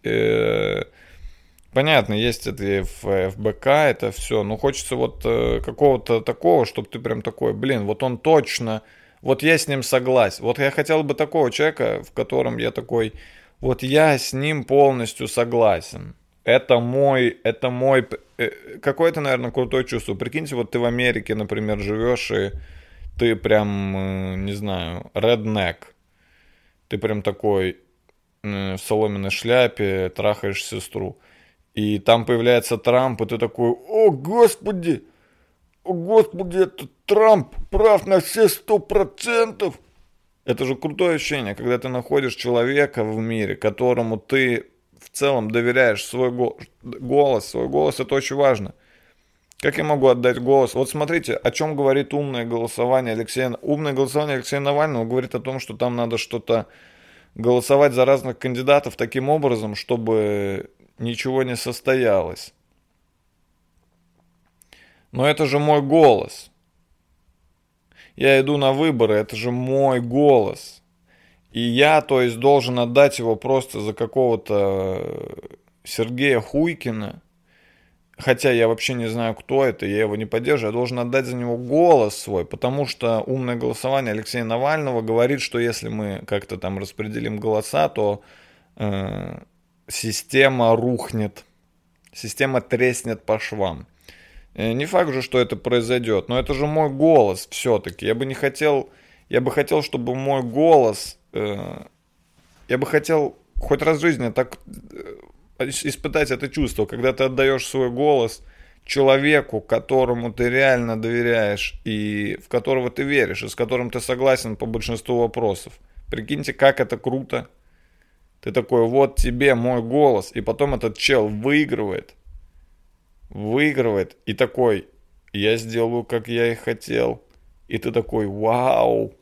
понятно, есть это ФБК, это все, но хочется вот какого-то такого, чтобы ты прям такой, блин, вот он точно, вот я с ним согласен, вот я хотел бы такого человека, в котором я такой... Вот я с ним полностью согласен. Это мой... Какое-то, наверное, крутое чувство. Прикиньте, вот ты в Америке, например, живешь, и ты прям, не знаю, реднек. Ты прям такой в соломенной шляпе, трахаешь сестру. И там появляется Трамп, и ты такой, о, господи, это Трамп прав на все 100%. Это же крутое ощущение, когда ты находишь человека в мире, которому ты в целом доверяешь свой голос. Свой голос — это очень важно. Как я могу отдать голос? Вот смотрите, о чем говорит умное голосование Алексея. Умное голосование Алексея Навального говорит о том, что там надо что-то голосовать за разных кандидатов таким образом, чтобы ничего не состоялось. Но это же мой голос. Я иду на выборы, это же мой голос. И я, то есть, должен отдать его просто за какого-то Сергея Хуйкина. Хотя я вообще не знаю, кто это, я его не поддерживаю. Я должен отдать за него голос свой, потому что умное голосование Алексея Навального говорит, что если мы как-то там распределим голоса, то система рухнет, система треснет по швам. Не факт же, что это произойдет, но это же мой голос все-таки. Я бы хотел, чтобы мой голос, я бы хотел хоть раз в жизни так испытать это чувство, когда ты отдаешь свой голос человеку, которому ты реально доверяешь и в которого ты веришь, и с которым ты согласен по большинству вопросов. Прикиньте, как это круто. Ты такой, вот тебе мой голос, и потом этот чел выигрывает, и такой, я сделаю, как я и хотел. И ты такой, вау,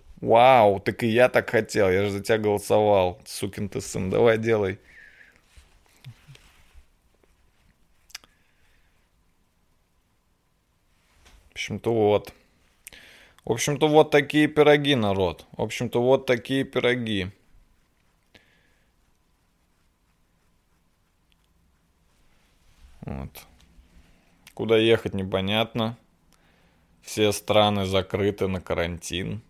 так и я так хотел, я же за тебя голосовал, сукин ты сын, давай делай. В общем-то, вот такие пироги, народ. Вот. Куда ехать непонятно. Все страны закрыты на карантин.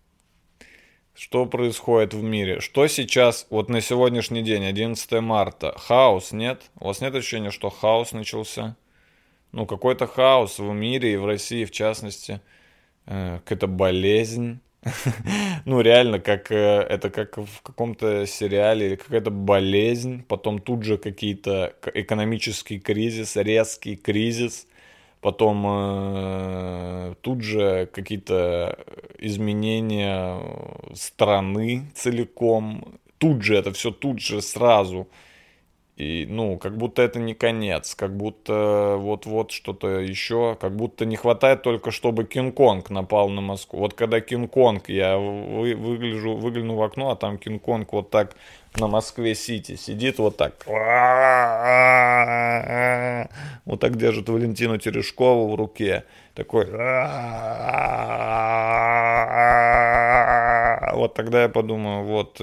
Что происходит в мире? Что сейчас, вот на сегодняшний день, 11 марта? Хаос, нет? У вас нет ощущения, что хаос начался? Ну, какой-то хаос в мире и в России, в частности. Какая-то болезнь. Ну, реально, это как в каком-то сериале, или какая-то болезнь. Потом тут же какие-то экономический кризис, резкий кризис. Потом тут же какие-то изменения страны целиком. Тут же это все, тут же сразу. И, ну, как будто это не конец. Как будто вот-вот что-то еще. Как будто не хватает только, чтобы Кинг-Конг напал на Москву. Вот когда Кинг-Конг, я выгляну в окно, а там Кинг-Конг вот так на Москве-Сити сидит вот так. Вот так держит Валентину Терешкову в руке. Такой. Вот тогда я подумаю, вот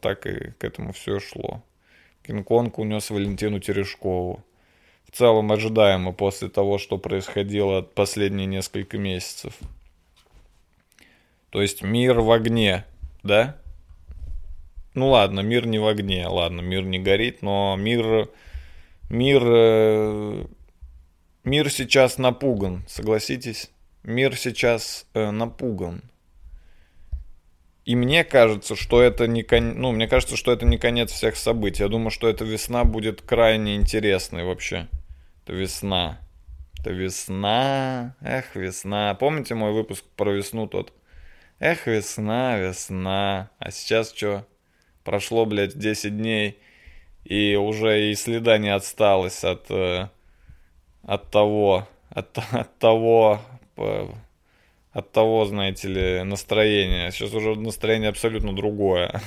так и к этому все шло. Кинг-Конг унес Валентину Терешкову. В целом ожидаемо после того, что происходило последние несколько месяцев. То есть мир в огне, да? Ну ладно, мир не в огне, ладно, мир не горит, но мир сейчас напуган, согласитесь? Мир сейчас напуган. И мне кажется, что это не конец. Ну, мне кажется, что это не конец всех событий. Я думаю, что эта весна будет крайне интересной вообще. Это весна. Эх, весна. Помните мой выпуск про весну тот? Эх, весна. А сейчас что? Прошло, блядь, 10 дней. И уже и следа не отсталось от того. от того, знаете ли, настроения. Сейчас уже настроение абсолютно другое.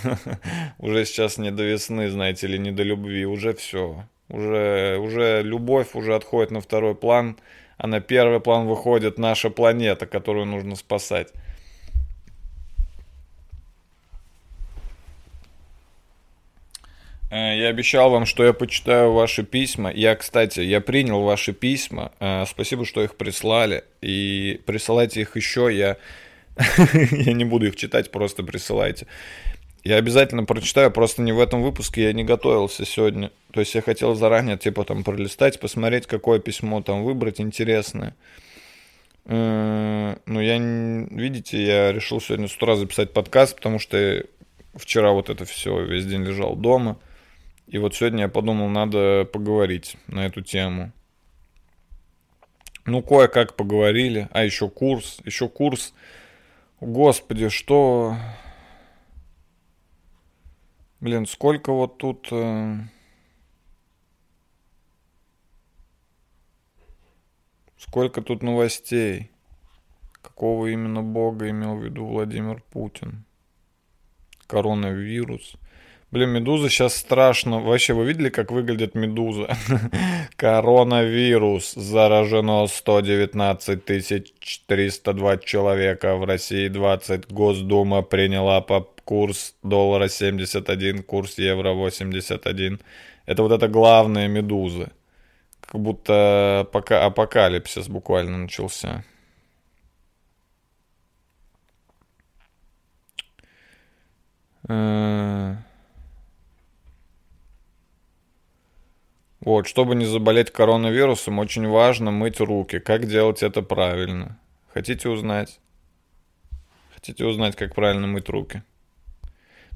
Уже сейчас не до весны, знаете ли, не до любви. Уже все. Уже любовь уже отходит на второй план, а на первый план выходит наша планета, которую нужно спасать. Я обещал вам, что я почитаю ваши письма. Кстати, я принял ваши письма. Спасибо, что их прислали. И присылайте их еще. Я не буду их читать, просто присылайте. Я обязательно прочитаю, просто не в этом выпуске. Я не готовился сегодня. То есть я хотел заранее, там пролистать, посмотреть, какое письмо там выбрать интересное. Ну, я решил сегодня с утра записать подкаст, потому что вчера весь день лежал дома. И сегодня я подумал, надо поговорить на эту тему. Ну, кое-как поговорили. А еще курс. Господи, что... Блин, сколько тут... Сколько тут новостей. Какого именно бога имел в виду Владимир Путин? Коронавирус. Блин, Медуза сейчас страшно. Вообще, вы видели, как выглядит Медуза? Коронавирус. Заражено 119 302 человека. В России 20. Госдума приняла по курс доллара 71, курс евро 81. Это главные Медузы. Как будто пока апокалипсис буквально начался. Вот, чтобы не заболеть коронавирусом, очень важно мыть руки. Как делать это правильно? Хотите узнать? Хотите узнать, как правильно мыть руки?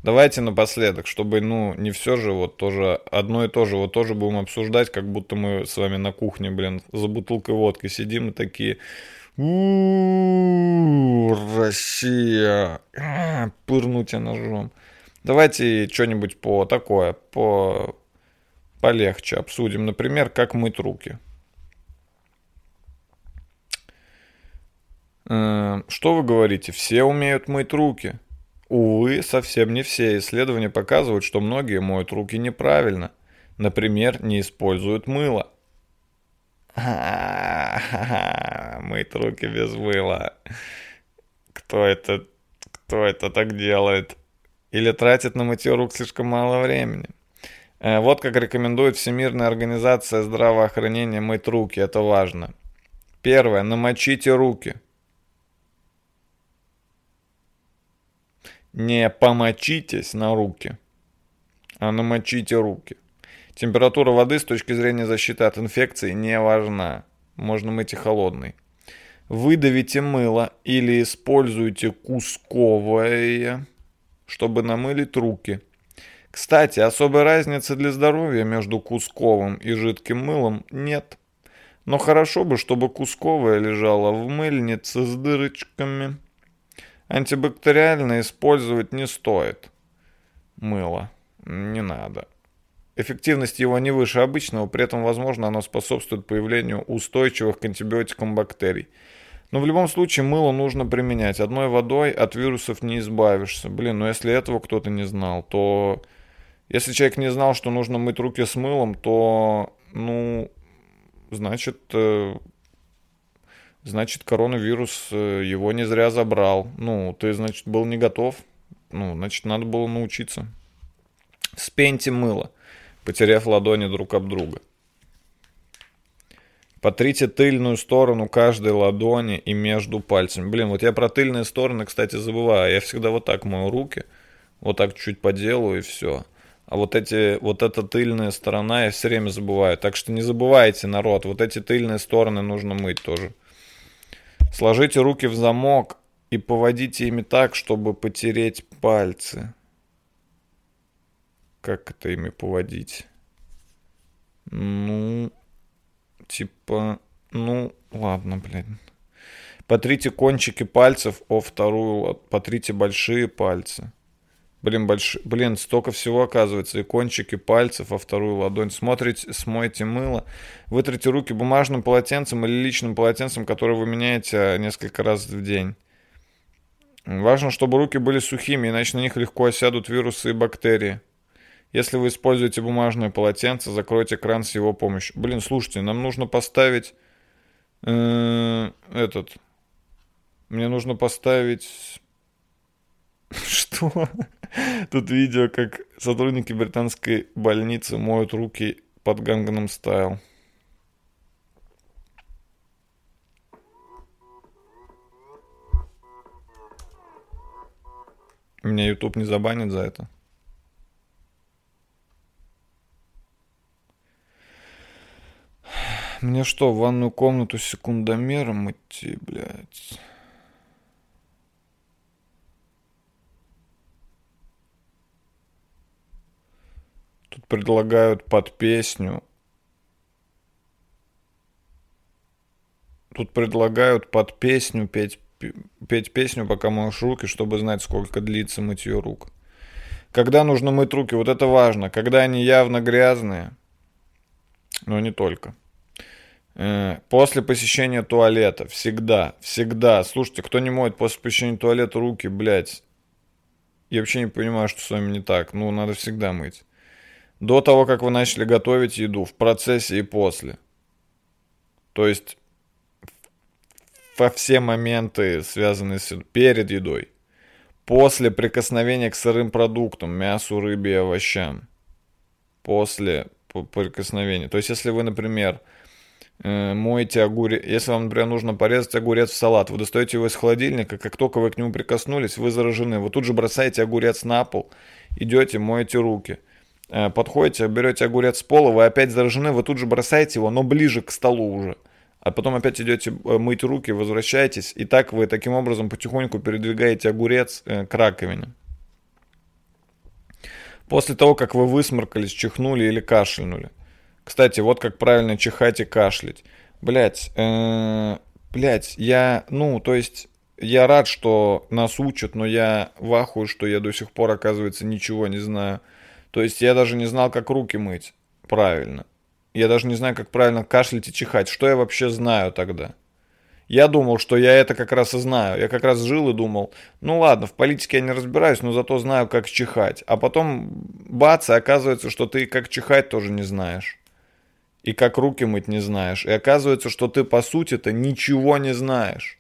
Давайте напоследок, чтобы, не все же тоже одно и то же, тоже будем обсуждать, как будто мы с вами на кухне, блин, за бутылкой водки сидим и такие... Россия, пырну тебя ножом. Давайте что-нибудь полегче обсудим. Например, как мыть руки. Что вы говорите? Все умеют мыть руки. Увы, совсем не все. Исследования показывают, что многие моют руки неправильно. Например, не используют мыло. Мыть руки без мыла. Кто это так делает? Или тратит на мытье рук слишком мало времени? Вот как рекомендует Всемирная организация здравоохранения мыть руки. Это важно. Первое. Намочите руки. Не помочитесь на руки, а намочите руки. Температура воды с точки зрения защиты от инфекции не важна. Можно мыть и холодной. Выдавите мыло или используйте кусковое, чтобы намылить руки. Кстати, особой разницы для здоровья между кусковым и жидким мылом нет. Но хорошо бы, чтобы кусковое лежало в мыльнице с дырочками. Антибактериально использовать не стоит. Мыло не надо. Эффективность его не выше обычного, при этом, возможно, оно способствует появлению устойчивых к антибиотикам бактерий. Но в любом случае мыло нужно применять. Одной водой от вирусов не избавишься. Блин, если этого кто-то не знал, то... Если человек не знал, что нужно мыть руки с мылом, то, значит, коронавирус его не зря забрал. Ты, значит, был не готов. Значит, надо было научиться. Вспеньте мыло, потеряв ладони друг об друга. Потрите тыльную сторону каждой ладони и между пальцами. Блин, я про тыльные стороны, кстати, забываю. Я всегда так мою руки, так чуть поделаю и все. А эта тыльная сторона я все время забываю. Так что не забывайте, народ, эти тыльные стороны нужно мыть тоже. Сложите руки в замок и поводите ими так, чтобы потереть пальцы. Как это ими поводить? Ладно, блин. Потрите кончики пальцев о вторую, потрите большие пальцы. Блин, столько всего оказывается, и кончики пальцев во вторую ладонь. Смойте мыло, вытрите руки бумажным полотенцем или личным полотенцем, которое вы меняете несколько раз в день. Важно, чтобы руки были сухими, иначе на них легко осядут вирусы и бактерии. Если вы используете бумажное полотенце, закройте кран с его помощью. Блин, слушайте, нам нужно поставить Мне нужно поставить... Что? Тут видео, как сотрудники британской больницы моют руки под Gangnam Style. Меня YouTube не забанит за это. Мне что, в ванную комнату с секундомером идти, блядь? Тут предлагают под песню. Тут предлагают под песню петь песню, пока моешь руки, чтобы знать, сколько длится мытье рук. Когда нужно мыть руки? Вот это важно. Когда они явно грязные, но не только. После посещения туалета. Всегда. Слушайте, кто не моет после посещения туалета руки, блядь. Я вообще не понимаю, что с вами не так. Ну, надо всегда мыть. До того, как вы начали готовить еду, в процессе и после. То есть во все моменты, связанные с едой, перед едой, после прикосновения к сырым продуктам, мясу, рыбе и овощам, после прикосновения. То есть если вы, например, моете огурец, если вам, например, нужно порезать огурец в салат, вы достаете его из холодильника, как только вы к нему прикоснулись, вы заражены, вы тут же бросаете огурец на пол, идете, моете руки. Подходите, берете огурец с пола, вы опять заражены, вы тут же бросаете его, но ближе к столу уже. А потом опять идете мыть руки, возвращаетесь, и так вы таким образом потихоньку передвигаете огурец к раковине. После того, как вы высморкались, чихнули или кашлянули. Кстати, вот как правильно чихать и кашлять. Блять, я, ну, то есть... Я рад, что нас учат, но я в ахуе, что я до сих пор, оказывается, ничего не знаю. То есть я даже не знал, как руки мыть правильно. Я даже не знаю, как правильно кашлять и чихать. Что я вообще знаю тогда? Я думал, что я это как раз и знаю. Я как раз жил и думал, ну ладно, в политике я не разбираюсь, но зато знаю, как чихать. А потом, бац, и оказывается, что ты как чихать тоже не знаешь. И как руки мыть не знаешь. И оказывается, что ты по сути-то ничего не знаешь.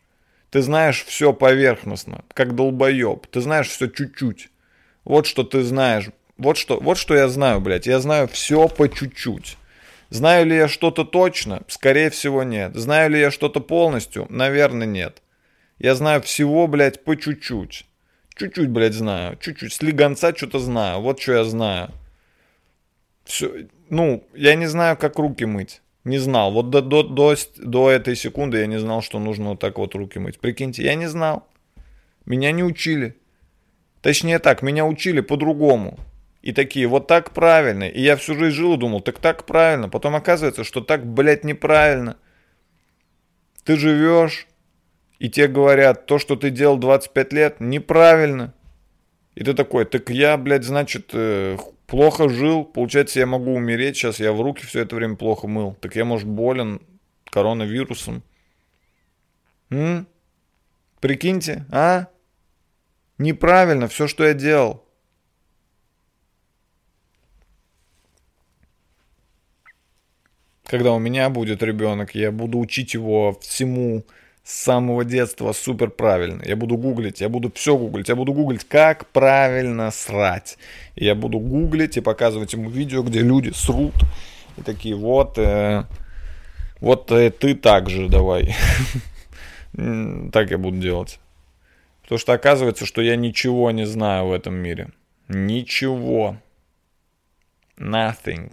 Ты знаешь все поверхностно, как долбоеб. Ты знаешь все чуть-чуть. Вот что ты знаешь. Вот что я знаю, блядь. Я знаю все по чуть-чуть. Знаю ли я что-то точно? Скорее всего, нет. Знаю ли я что-то полностью? Наверное, нет. Я знаю всего, блядь, по чуть-чуть. Чуть-чуть, блядь, знаю. Чуть-чуть. Слегонца что-то знаю. Вот что я знаю. Все. Ну, я не знаю, как руки мыть. Не знал. Вот до этой секунды я не знал, что нужно вот так вот руки мыть. Прикиньте, я не знал. Меня не учили. Точнее так, меня учили по-другому. И такие, вот так правильно. И я всю жизнь жил и думал, так правильно. Потом оказывается, что так, блядь, неправильно. Ты живешь, и тебе говорят, то, что ты делал 25 лет, неправильно. И ты такой, так я, блядь, значит, плохо жил. Получается, я могу умереть. Сейчас я в руки все это время плохо мыл. Так я, может, болен коронавирусом. Прикиньте, а? Неправильно все, что я делал. Когда у меня будет ребенок, я буду учить его всему с самого детства супер правильно. Я буду гуглить, я буду все гуглить. Я буду гуглить, как правильно срать. И я буду гуглить и показывать ему видео, где люди срут. И такие, вот ты так же давай. Так я буду делать. Потому что оказывается, что я ничего не знаю в этом мире. Ничего. Nothing.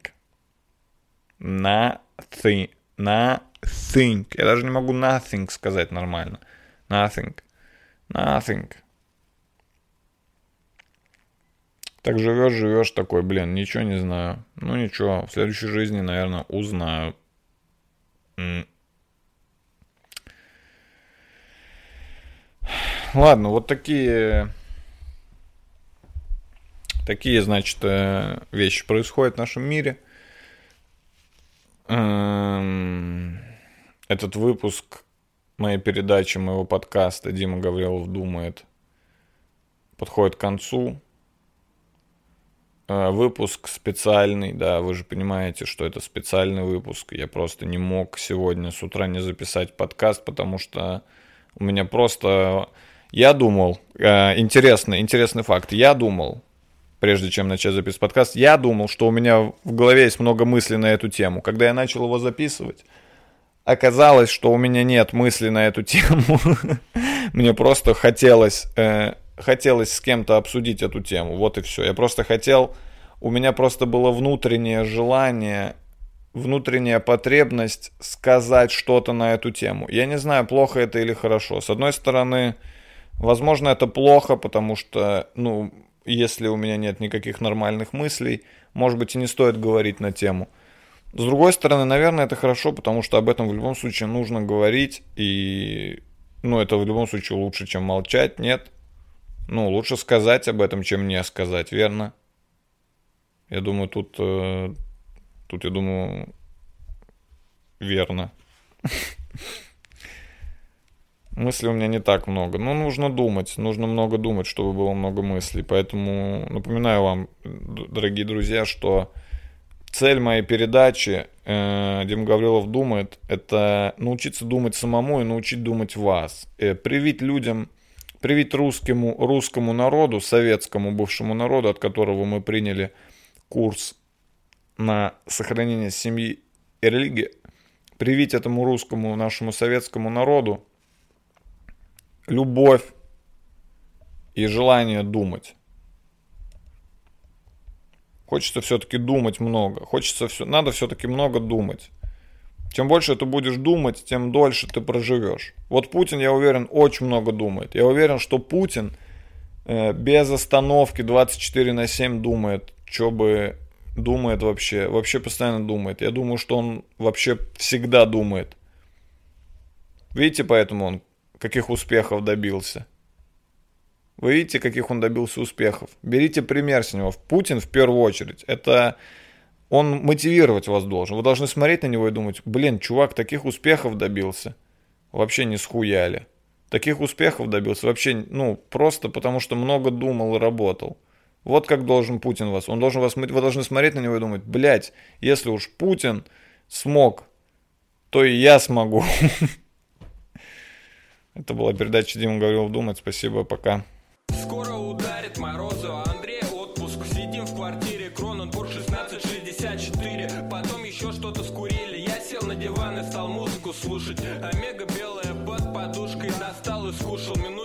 Я даже не могу nothing сказать нормально. Nothing. Так живешь такой, блин, ничего не знаю. Ну ничего, в следующей жизни, наверное, узнаю. Ладно, вот такие Такие, значит, вещи происходят в нашем мире. Этот выпуск моей передачи, моего подкаста «Дима Гаврилов думает» подходит к концу. Выпуск специальный, да, вы же понимаете, что это специальный выпуск. Я просто не мог сегодня с утра не записать подкаст, потому что у меня просто... Я думал, интересный факт, я думал, прежде чем начать записывать подкаст, я думал, что у меня в голове есть много мыслей на эту тему. Когда я начал его записывать, оказалось, что у меня нет мыслей на эту тему. Мне просто хотелось с кем-то обсудить эту тему, вот и все. Я просто хотел, у меня просто было внутреннее желание, внутренняя потребность сказать что-то на эту тему. Я не знаю, плохо это или хорошо. С одной стороны, возможно, это плохо, потому что, ну, если у меня нет никаких нормальных мыслей, может быть, и не стоит говорить на тему. С другой стороны, наверное, это хорошо, потому что об этом в любом случае нужно говорить, и, ну, это в любом случае лучше, чем молчать, нет? Ну, лучше сказать об этом, чем не сказать, верно? Я думаю, тут я думаю, верно. Мыслей у меня не так много. Но нужно думать. Нужно много думать, чтобы было много мыслей. Поэтому напоминаю вам, дорогие друзья, что цель моей передачи «Дима Гаврилов думает» — это научиться думать самому и научить думать вас. Привить людям, привить русскому народу, советскому бывшему народу, от которого мы приняли курс на сохранение семьи и религии, привить этому русскому нашему советскому народу любовь и желание думать. Хочется все-таки думать много. Надо все-таки много думать. Чем больше ты будешь думать, тем дольше ты проживешь. Вот Путин, я уверен, очень много думает. Я уверен, что Путин без остановки 24/7 думает, что бы думает вообще. Вообще постоянно думает. Я думаю, что он вообще всегда думает. Видите, поэтому он каких успехов добился. Вы видите, каких он добился успехов. Берите пример с него. Путин, в первую очередь, это он мотивировать вас должен. Вы должны смотреть на него и думать, блин, чувак таких успехов добился. Вообще не схуяли. Таких успехов добился вообще, ну, просто потому что много думал и работал. Вот как должен Путин вас. Он должен вас... Вы должны смотреть на него и думать, блядь, если уж Путин смог, то и я смогу. Это была передача «Дима Гаврилов думает». Спасибо, пока. Скоро ударит морозы, а Андрей отпуск. Сидим в квартире, Кроненбург 1664. Потом еще что-то скурили. Я сел на диван и стал музыку слушать. Омега белая под подушкой достал и скушал минуту.